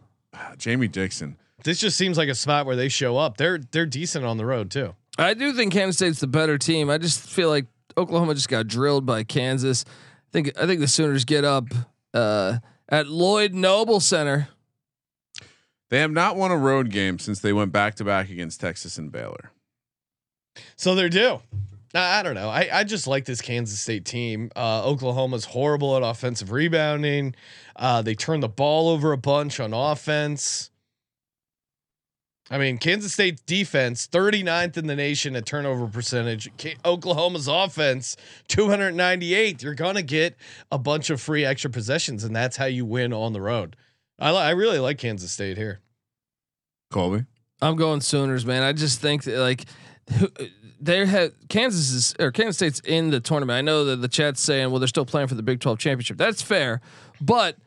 Jamie Dixon. This just seems like a spot where they show up. They're they're decent on the road too. I do think Kansas State's the better team. I just feel like Oklahoma just got drilled by Kansas. I think I think the Sooners get up uh, at Lloyd Noble Center. They have not won a road game since they went back to back against Texas and Baylor. So they're due. I don't know. I, I just like this Kansas State team. Uh, Oklahoma's horrible at offensive rebounding. Uh, they turn the ball over a bunch on offense. I mean, Kansas State's defense, thirty-ninth in the nation at turnover percentage. K- Oklahoma's offense, two hundred ninety-eight. You're going to get a bunch of free extra possessions, and that's how you win on the road. I, li- I really like Kansas State here. Colby? I'm going Sooners, man. I just think that, like, they had Kansas is or Kansas State's in the tournament. I know that the chat's saying, well, they're still playing for the Big twelve championship. That's fair, but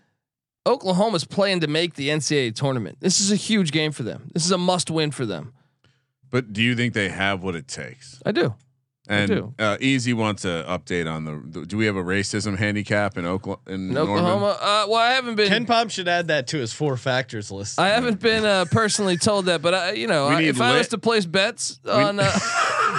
Oklahoma's playing to make the N C double A tournament. This is a huge game for them. This is a must win for them. But do you think they have what it takes? I do. And I do. Uh, Easy wants an update on the, the. Do we have a racism handicap in Oklahoma? In, in Oklahoma, uh, well, I haven't been. Ken Pom should add that to his four factors list. I haven't been uh, personally told that, but I, you know, I, if lit. I was to place bets on, we, uh,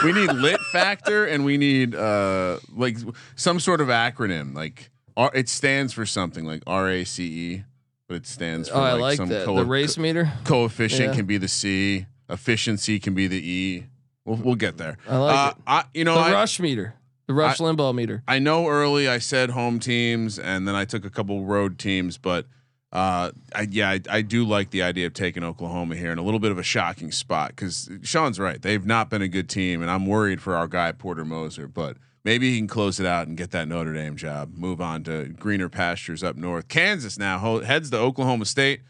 we need lit factor, and we need uh, like some sort of acronym. Like R, it stands for something like R A C E, but it stands for oh, like, like some co- the race co- meter. Coefficient yeah. can be the C. Efficiency can be the E. We'll we'll get there. I like uh, it. I, you know, the I, rush meter, the Rush I, Limbaugh meter. I know early I said home teams, and then I took a couple road teams, but uh, I, yeah, I, I do like the idea of taking Oklahoma here in a little bit of a shocking spot because Sean's right; they've not been a good team, and I'm worried for our guy Porter Moser. But maybe he can close it out and get that Notre Dame job, move on to greener pastures up north. Kansas now ho- heads to Oklahoma State,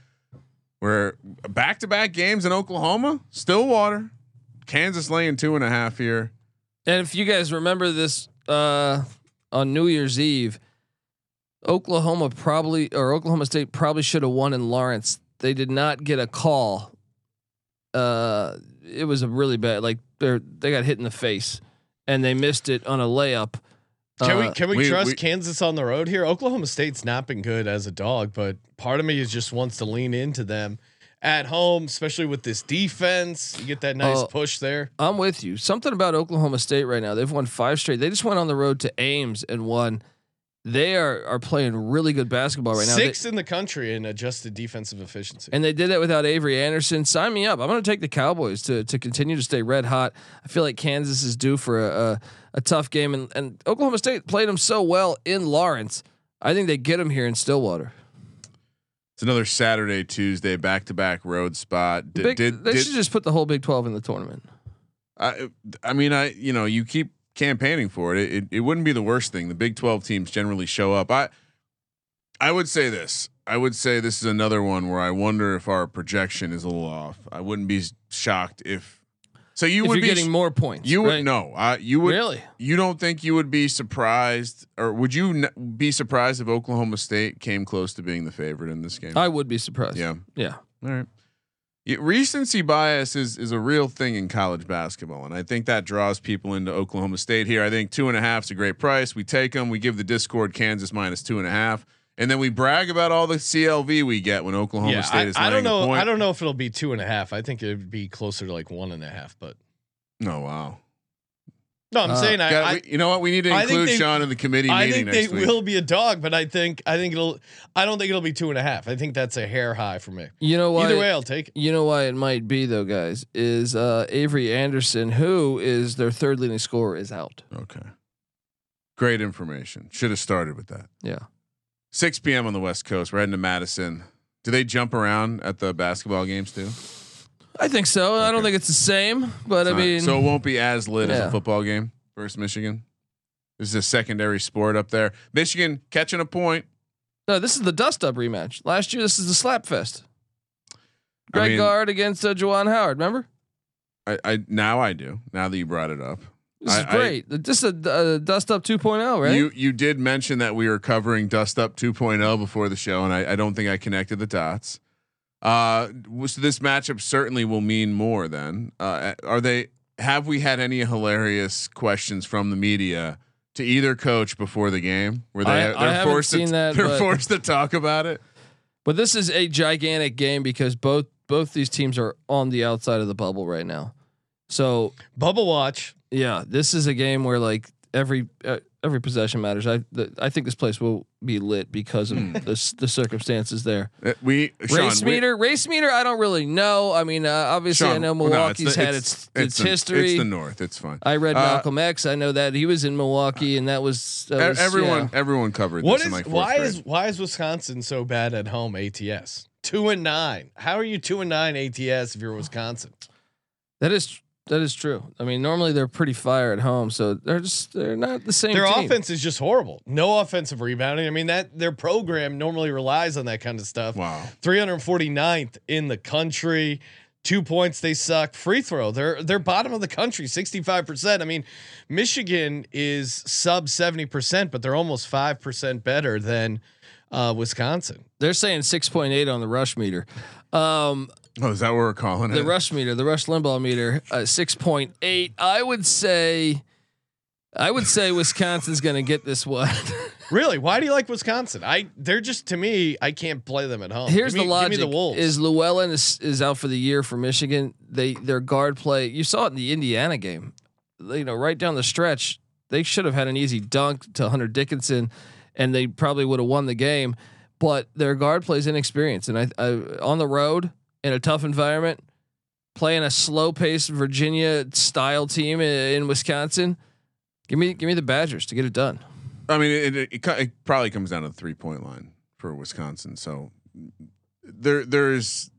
where back-to-back games in Oklahoma, Stillwater. Kansas laying two and a half here. And if you guys remember this uh, on New Year's Eve, Oklahoma probably or Oklahoma State probably should have won in Lawrence. They did not get a call. Uh, it was a really bad, like they they got hit in the face and they missed it on a layup. Can we can we, we trust we, Kansas on the road here? Oklahoma State's not been good as a dog, but part of me is just wants to lean into them at home, especially with this defense. You get that nice uh, push there. I'm with you. Something about Oklahoma State right now. They've won five straight. They just went on the road to Ames and won. They are are playing really good basketball right now. Sixth they, in the country in adjusted defensive efficiency. And they did that without Avery Anderson. Sign me up. I'm going to take the Cowboys to to continue to stay red hot. I feel like Kansas is due for a a, a tough game, and, and Oklahoma State played them so well in Lawrence. I think they get them here in Stillwater. It's another Saturday, Tuesday, back to back road spot. Did, big, did, they did, should just put the whole Big twelve in the tournament. I I mean I you know you keep. campaigning for it. It, it, it wouldn't be the worst thing. The Big twelve teams generally show up. I, I would say this, I would say this is another one where I wonder if our projection is a little off. I wouldn't be shocked if, so you if would be getting more points. You right? would know, uh, you would, really? You don't think you would be surprised, or would you n- be surprised if Oklahoma State came close to being the favorite in this game? I would be surprised. Yeah. Yeah. All right. It, recency bias is is a real thing in college basketball, and I think that draws people into Oklahoma State here. I think two and a half is a great price. We take them. We give the Discord Kansas minus two and a half, and then we brag about all the C L V we get when Oklahoma yeah, State I, is. I don't know. I don't know if it'll be two and a half. I think it'd be closer to like one and a half. But no, oh, wow. No, I'm uh, saying I, God, I. You know what? We need to I include they, Sean in the committee I meeting. I think next they week. Will be a dog, but I think I think it'll. I don't think it'll be two and a half. I think that's a hair high for me. You know why? Either way, I'll take it. You know why it might be though, guys, is uh, Avery Anderson, who is their third leading scorer, is out. Okay. Great information. Should have started with that. Yeah. six p.m. on the West Coast. We're heading to Madison. Do they jump around at the basketball games too? I think so. Okay. I don't think it's the same, but it's I mean, not, so it won't be as lit yeah. as a football game versus Michigan. This is a secondary sport up there. Michigan catching a point. No, this is the dust up rematch. Last year, this is the slap fest. Greg I mean, Gard against uh, Juwan Howard. Remember? I, I now I do. Now that you brought it up, this I, is great. I, this is a, a dust up two point oh, right? You you did mention that we were covering dust up two point oh before the show, and I, I don't think I connected the dots. Uh, so this matchup certainly will mean more then. Uh, are they? Have we had any hilarious questions from the media to either coach before the game? Were they? I, they're I forced seen to, that, they're but, forced to talk about it. But this is a gigantic game because both both these teams are on the outside of the bubble right now. So bubble watch. Yeah, this is a game where like every uh, every possession matters. I the, I think this place will be lit because of mm. the the circumstances there. Uh, we Sean, race meter, we, race meter. I don't really know. I mean, uh, obviously, Sean, I know Milwaukee's no, it's the, had it's its, it's, it's the, history. It's the North. It's fine. I read uh, Malcolm X. I know that he was in Milwaukee, and that was, that was everyone. Yeah. Everyone covered. What this is in like fourth why grade. is why is Wisconsin so bad at home? A T S two and nine. How are you two and nine A T S if you're Wisconsin? That is. That is true. I mean, normally they're pretty fire at home, so they're just they're not the same. Their team. Offense is just horrible. No offensive rebounding. I mean, that their program normally relies on that kind of stuff. Wow. three hundred forty-ninth in the country. Two points, they suck. Free throw. They're they're bottom of the country, sixty-five percent. I mean, Michigan is sub seventy percent, but they're almost five percent better than uh, Wisconsin. They're saying six point eight on the rush meter. Um Oh, is that what we're calling it? The rush meter, the Rush Limbaugh meter, uh, six point eight. I would say, I would say Wisconsin's going to get this one. Really? Why do you like Wisconsin? I they're just to me. I can't play them at home. Here's me, the logic: the Wolves. Is Llewellyn is, is out for the year for Michigan. They their guard play. You saw it in the Indiana game. You know, right down the stretch, they should have had an easy dunk to Hunter Dickinson, and they probably would have won the game. But their guard plays inexperience, and I, I on the road. In a tough environment, playing a slow-paced Virginia-style team in, in Wisconsin, give me give me the Badgers to get it done. I mean, it, it, it, it probably comes down to the three-point line for Wisconsin. So there there's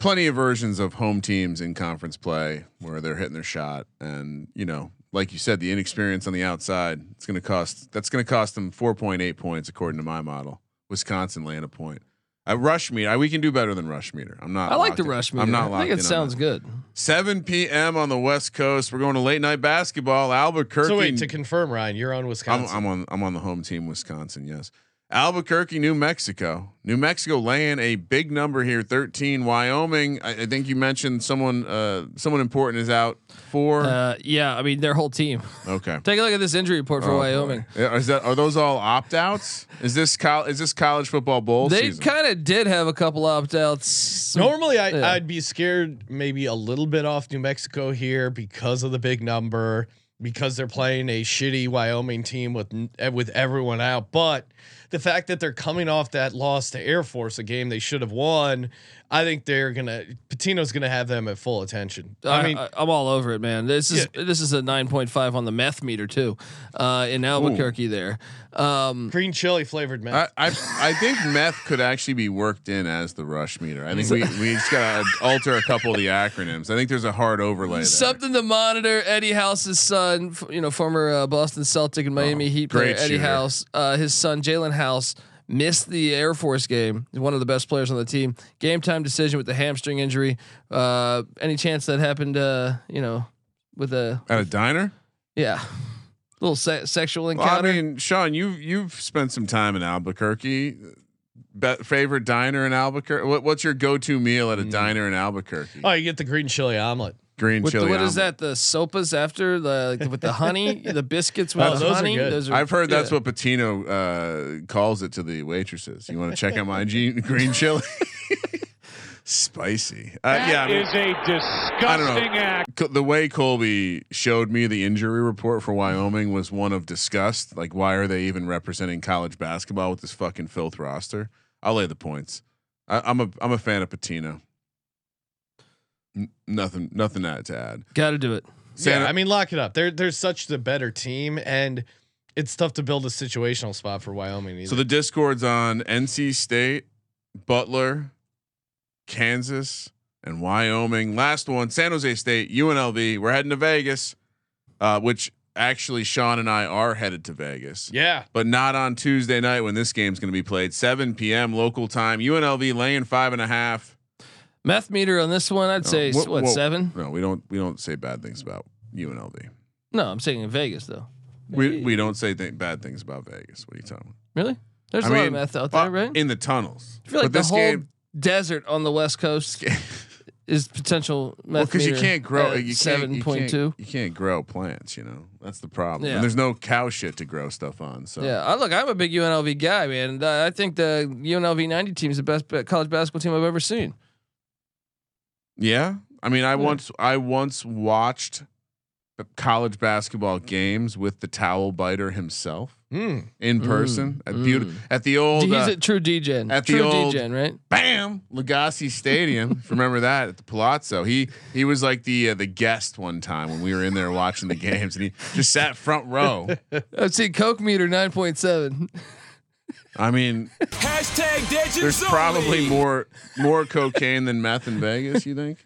plenty of versions of home teams in conference play where they're hitting their shot, and you know, like you said, the inexperience on the outside it's going to cost that's going to cost them four point eight points according to my model. Wisconsin laying a point. I rush meter. I, we can do better than rush meter. I'm not. I like the in. rush meter. I'm not. I think it sounds good. seven p.m. on the West Coast. We're going to late night basketball. Albuquerque. So wait to confirm, Ryan, you're on Wisconsin. I'm, I'm on. I'm on the home team, Wisconsin. Yes. Albuquerque, New Mexico. New Mexico laying a big number here, thirteen. Wyoming, I, I think you mentioned someone uh, someone important is out for. Uh, yeah, I mean their whole team. Okay. Take a look at this injury report for oh, Wyoming. Boy. Is that are those all opt outs? Is this col- is this college football bowl they season? They kind of did have a couple opt outs. Normally, I, yeah. I'd be scared maybe a little bit off New Mexico here because of the big number, because they're playing a shitty Wyoming team with with everyone out. But the fact that they're coming off that loss to Air Force, a game they should have won, I think they're gonna Patino's gonna have them at full attention. I, I mean, I, I'm all over it, man. This is yeah. this is a nine point five on the meth meter too, uh, in Albuquerque. Ooh. There, um, green chili flavored meth. I, I I think meth could actually be worked in as the rush meter. I think we we just gotta alter a couple of the acronyms. I think there's a hard overlay there. Something to monitor. Eddie House's son. You know, former uh, Boston Celtic and Miami oh, Heat player Eddie shooter. House, uh, his son Jalen House missed the Air Force game. He's one of the best players on the team. Game time decision with the hamstring injury. Uh, any chance that happened? Uh, you know, with a at a diner. Yeah, little se- sexual encounter. Well, I mean, Sean, you you've spent some time in Albuquerque. Bet favorite diner in Albuquerque. What, what's your go to meal at a mm. diner in Albuquerque? Oh, you get the green chili omelet. Green with chili. The, what omelet. Is that? The sopas after the like, with the honey, the biscuits with oh, the those honey. Are those are, I've heard yeah. that's what Patino uh, calls it to the waitresses. You want to check out my G- green chili? Spicy. Uh, that yeah, I mean, is a disgusting act. The way Colby showed me the injury report for Wyoming was one of disgust. Like, why are they even representing college basketball with this fucking filth roster? I'll lay the points. I, I'm a I'm a fan of Patino. N- nothing, nothing to add. Got to do it. Santa, yeah, I mean, lock it up. They're they're such the better team, and it's tough to build a situational spot for Wyoming. Either. So the Discord's on N C State, Butler, Kansas, and Wyoming. Last one, San Jose State, U N L V. We're heading to Vegas, uh, which actually Sean and I are headed to Vegas. Yeah, but not on Tuesday night when this game's going to be played, seven p.m. local time. U N L V laying five and a half. Meth meter on this one, I'd no, say what, what, what seven? No, we don't we don't say bad things about U N L V. No, I'm saying in Vegas though. Maybe. We we don't say th- bad things about Vegas. What are you talking about? Really? There's I a mean, lot of meth out there, uh, right? In the tunnels. I feel like but the this whole game, desert on the West Coast is potential meth. Well, because you can't grow you seven point two. You can't grow plants, you know. That's the problem. Yeah. And there's no cow shit to grow stuff on. So yeah, I, look, I'm a big U N L V guy, man. I think the U N L V ninety team is the best college basketball team I've ever seen. Yeah, I mean, I yeah. once I once watched college basketball games with the towel biter himself mm. in person mm. at mm. beautiful at the old. He's uh, at True D J at True the old D J, right? Bam, Legacy Stadium. If you remember that at the Palazzo? He he was like the uh, the guest one time when we were in there watching the games, and he just sat front row. I've seen Coke meter nine point seven. I mean, hashtag there's probably more more cocaine than meth in Vegas. You think?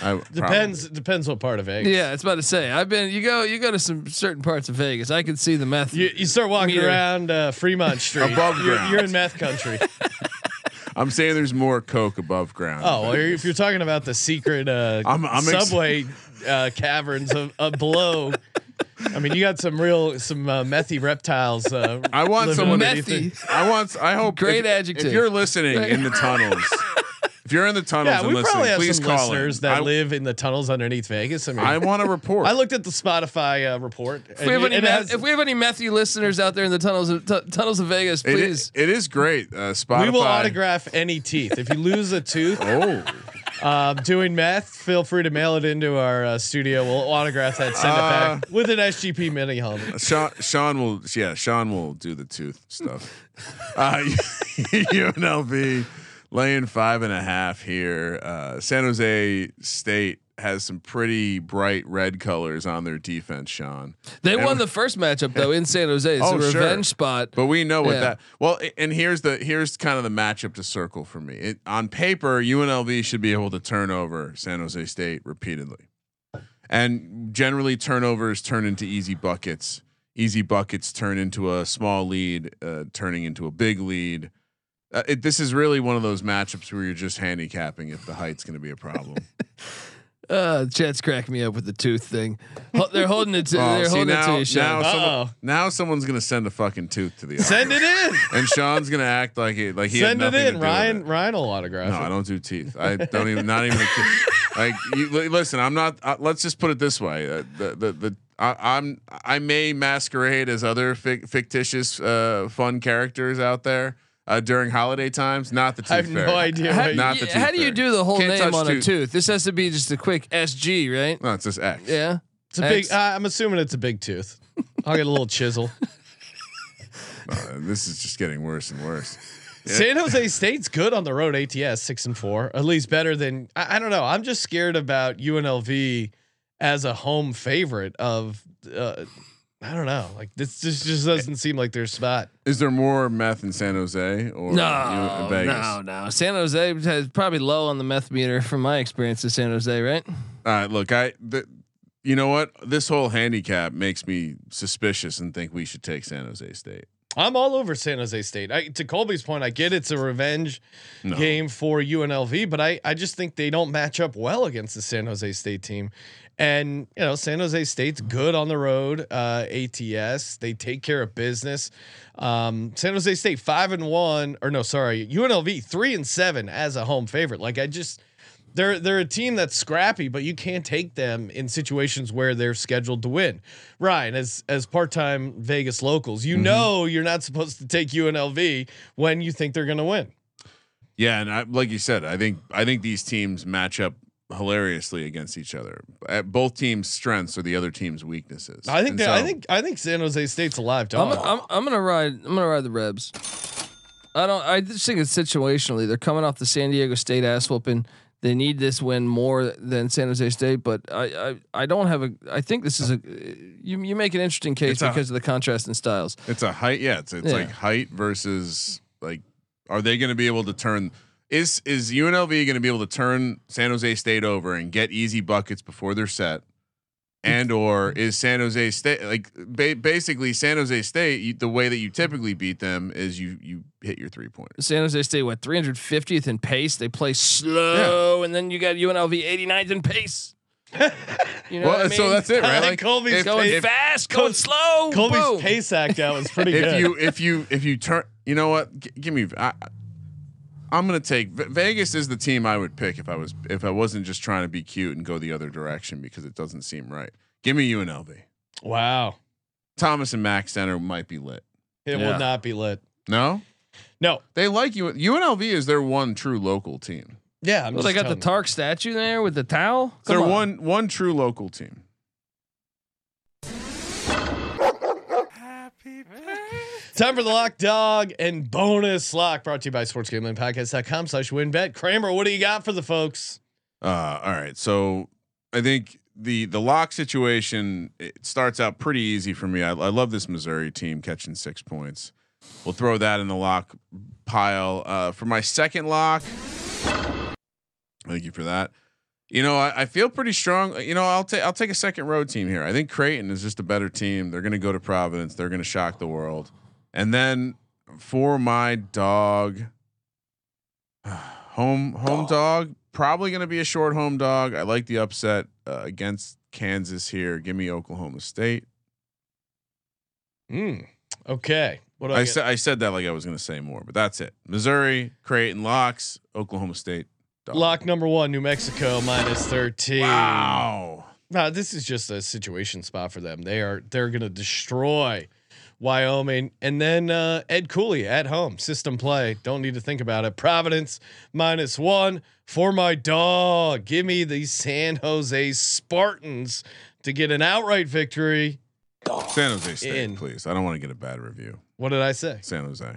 I, depends. Probably. Depends what part of Vegas. Yeah, it's about to say. I've been. You go. You go to some certain parts of Vegas. I can see the meth. You, you start walking meter. around uh, Fremont Street. Above ground. You're, you're in meth country. I'm saying there's more coke above ground. Oh, well, if you're talking about the secret uh, I'm, I'm subway ex- uh, caverns of, of below. I mean, you got some real, some uh, methy reptiles. Uh, I want someone methy. I want. I hope. Great if, adjective. If you're listening in the tunnels, if you're in the tunnels, yeah, and we listening, probably have please some call listeners in. that I, live in the tunnels underneath Vegas. I mean, I want a report. I looked at the Spotify uh, report. If we, have any meth, if we have any methy listeners out there in the tunnels, of, t- tunnels of Vegas, please. It is, it is great. Uh, Spotify. We will autograph any teeth. If you lose a tooth, oh. Um, doing meth, feel free to mail it into our uh, studio. We'll autograph that, send uh, it back with an S G P mini helmet. Sean, Sean will, yeah, Sean will do the tooth stuff. Uh, U N L V laying five and a half here. Uh, San Jose State has some pretty bright red colors on their defense, Sean. They and won the first matchup though in San Jose. It's oh, a revenge sure. spot. But we know what yeah. that. Well, and here's the here's kind of the matchup to circle for me. It, on paper, U N L V should be able to turn over San Jose State repeatedly, and generally turnovers turn into easy buckets. Easy buckets turn into a small lead, uh, turning into a big lead. Uh, it, this is really one of those matchups where you're just handicapping if the height's going to be a problem. Uh, Chet's cracking me up with the tooth thing. They're holding it to. Oh, they're see, holding now, it to you, Sean. Now, someone, now someone's gonna send a fucking tooth to the. Audience. Send it in. And Sean's gonna act like he like he. Send had it in. Ryan Ryan will autograph. No, it. I don't do teeth. I don't even. Not even. A tooth. Like you, listen, I'm not. Uh, let's just put it this way: uh, the the, the I, I'm I may masquerade as other fic, fictitious uh, fun characters out there. Uh, during holiday times, not the tooth. I have fairy. No idea. How, not you, the tooth how do you do the whole Can't name on tooth. a tooth? This has to be just a quick S G, right? No, it's just X. Yeah, it's a X. big. Uh, I'm assuming it's a big tooth. I'll get a little chisel. Uh, this is just getting worse and worse. Yeah. San Jose State's good on the road. A T S six and four, at least better than I, I don't know. I'm just scared about U N L V as a home favorite of. Uh, I don't know. Like this, this just doesn't seem like their spot. Is there more meth in San Jose or no, in Vegas? No, no. San Jose has probably low on the meth meter from my experience in San Jose, right? All right, look, I, th- you know what? This whole handicap makes me suspicious and think we should take San Jose State. I'm all over San Jose State. I, to Colby's point, I get it's a revenge no. game for U N L V, but I, I just think they don't match up well against the San Jose State team. And you know, San Jose State's good on the road. Uh, A T S, they take care of business. Um, San Jose State five and one, or no, sorry, U N L V three and seven as a home favorite. Like I just, they're they're a team that's scrappy, but you can't take them in situations where they're scheduled to win. Ryan, as as part time Vegas locals, you mm-hmm. know you're not supposed to take U N L V when you think they're going to win. Yeah, and I, like you said, I think I think these teams match up hilariously against each other. Both teams' strengths are the other team's weaknesses. I think. So, I think. I think San Jose State's alive. I'm, I'm, I'm gonna ride. I'm gonna ride the Rebs. I don't. I just think it's situationally. They're coming off the San Diego State ass whooping. They need this win more than San Jose State. But I. I, I don't have a. I think this is a. You. You make an interesting case because a, of the contrast in styles. It's a height. Yeah. It's. It's yeah. like height versus like. Are they going to be able to turn? Is is U N L V going to be able to turn San Jose State over and get easy buckets before they're set, and or is San Jose State like ba- basically San Jose State? You, the way that you typically beat them is you you hit your three pointers. San Jose State what three hundred fiftieth in pace. They play slow, yeah. and then you got U N L V eighty-ninth in pace. You know well, what I mean? So that's it, right? Like Colby's if, going if, fast, going slow. Colby's boom. Pace act out was pretty if good. If you if you if you turn, you know what? G- give me. I, I'm gonna take Vegas is the team I would pick if I was if I wasn't just trying to be cute and go the other direction because it doesn't seem right. Give me U N L V. Wow, Thomas and Mack Center might be lit. It yeah. will not be lit. No, no, they like you. U N L V is their one true local team. Yeah, I'm well, just they got the Tark you. statue there with the towel. Come they're on. one one true local team. Happy birthday. Time for the lock, dog, and bonus lock brought to you by sports gambling podcast dot com slash winbet. Kramer, what do you got for the folks? Uh, all right. So I think the, the lock situation, it starts out pretty easy for me. I, I love this Missouri team catching six points. We'll throw that in the lock pile uh, for my second lock. Thank you for that. You know, I, I feel pretty strong. You know, I'll take, I'll take a second road team here. I think Creighton is just a better team. They're going to go to Providence. They're going to shock the world. And then for my dog, home home dog. dog probably going to be a short home dog. I like the upset uh, against Kansas here. Give me Oklahoma State. Mm. Okay. What do I, I said I said that like I was going to say more, but that's it. Missouri, Creighton locks, Oklahoma State dog. Lock number one, New Mexico minus thirteen. Wow. Now this is just a situation spot for them. They are they're going to destroy Wyoming, and then uh, Ed Cooley at home, system play. Don't need to think about it. Providence minus one for my dog. Give me the San Jose Spartans to get an outright victory. San Jose State, in. please. I don't want to get a bad review. What did I say? San Jose.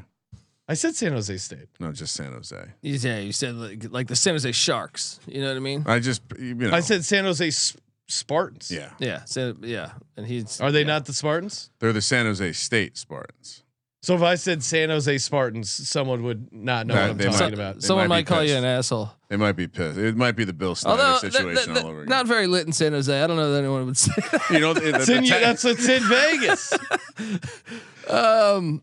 I said San Jose State. No, just San Jose. Yeah, you said like, like the San Jose Sharks. You know what I mean? I just, you know. I said San Jose Sp- Spartans. Yeah. Yeah. So, yeah. And he's, are they yeah. not the Spartans? They're the San Jose State Spartans. So if I said San Jose Spartans, someone would not know that, what I'm talking might, about. Someone might, might call pissed. you an asshole. They might be pissed. It might be the Bill Snyder Although, situation th- th- th- all over again. Not very lit in San Jose. I don't know that anyone would say that. You know, the, the, the in, that's what's in Vegas. um,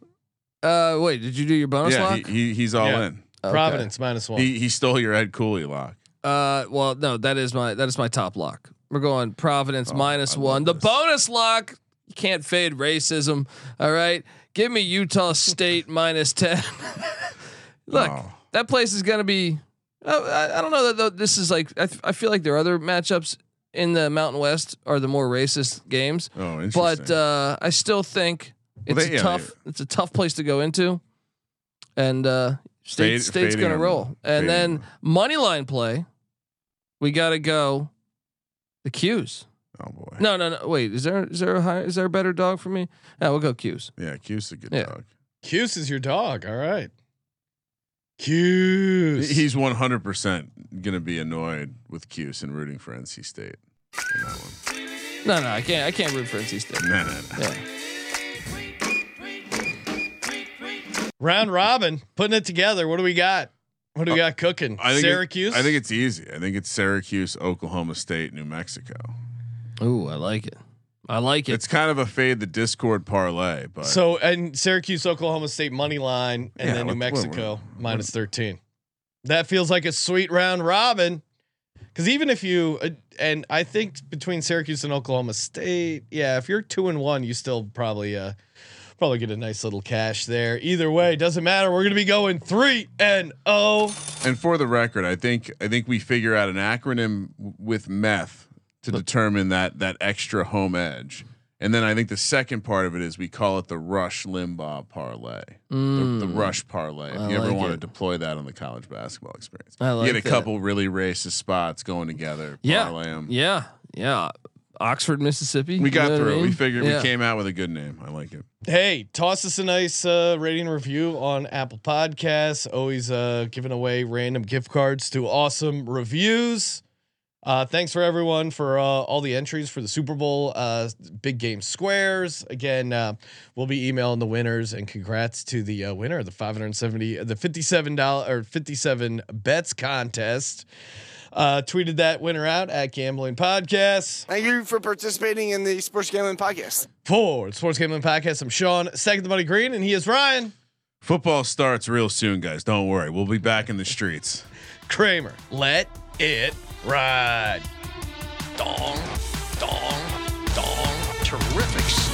uh, wait, did you do your bonus yeah, lock? He, he, he's all yeah. in. Okay. Providence minus one. He, he stole your Ed Cooley lock. Uh, well, no, that is my that is my top lock. We're going Providence oh, minus I one. The this. bonus lock. You can't fade racism. All right, give me Utah State minus ten. Look, oh. that place is going to be. Uh, I, I don't know that this is like. I, th- I feel like there are other matchups in the Mountain West are the more racist games. Oh, interesting. But uh, I still think it's well, they, a tough. Yeah. It's a tough place to go into, and uh, State Fade, State's going to roll. And then on. money line play. We got to go. The Q's. Oh boy. No, no, no. Wait, is there is there a high, is there a better dog for me? No, we'll go Q's. Yeah, Q's a good yeah. dog. Q's is your dog. All right. Q's. He's one hundred percent gonna be annoyed with Q's and rooting for N C State. In that one. No, no, I can't. I can't root for N C State. No, no, no. Yeah. Round robin, putting it together. What do we got? What do we got cooking? I think Syracuse. It, I think it's easy. I think it's Syracuse, Oklahoma State, New Mexico. Ooh, I like it. I like it. It's kind of a fade the Discord parlay, but so and Syracuse, Oklahoma State money line, and yeah, then New what, Mexico what, what, minus what, thirteen. That feels like a sweet round robin, because even if you uh, and I think between Syracuse and Oklahoma State, yeah, if you're two and one, you still probably uh. Probably get a nice little cash there. Either way, doesn't matter. We're gonna be going three and oh. And for the record, I think I think we figure out an acronym w- with meth to but determine that that extra home edge. And then I think the second part of it is we call it the Rush Limbaugh parlay, mm. the, the Rush parlay. If I you ever like want it. to deploy that on the college basketball experience, I like you get a that. couple really racist spots going together. Yeah, parlay them. yeah, yeah. Oxford, Mississippi. We got you know through. I mean? We figured yeah. we came out with a good name. I like it. Hey, toss us a nice uh, rating and review on Apple Podcasts. Always uh, giving away random gift cards to awesome reviews. Uh, thanks for everyone for uh, all the entries for the Super Bowl uh, big game squares. Again, uh, we'll be emailing the winners, and congrats to the uh, winner of the five hundred seventy, the fifty-seven dollars or fifty-seven bets contest. Uh, tweeted that winner out at Gambling Podcast. Thank you for participating in the Sports Gambling Podcast. For the Sports Gambling Podcast, I'm Sean, second the Buddy Green, and he is Ryan. Football starts real soon, guys. Don't worry, we'll be back in the streets. Kramer, let it ride. Dong, dong, dong. Terrific.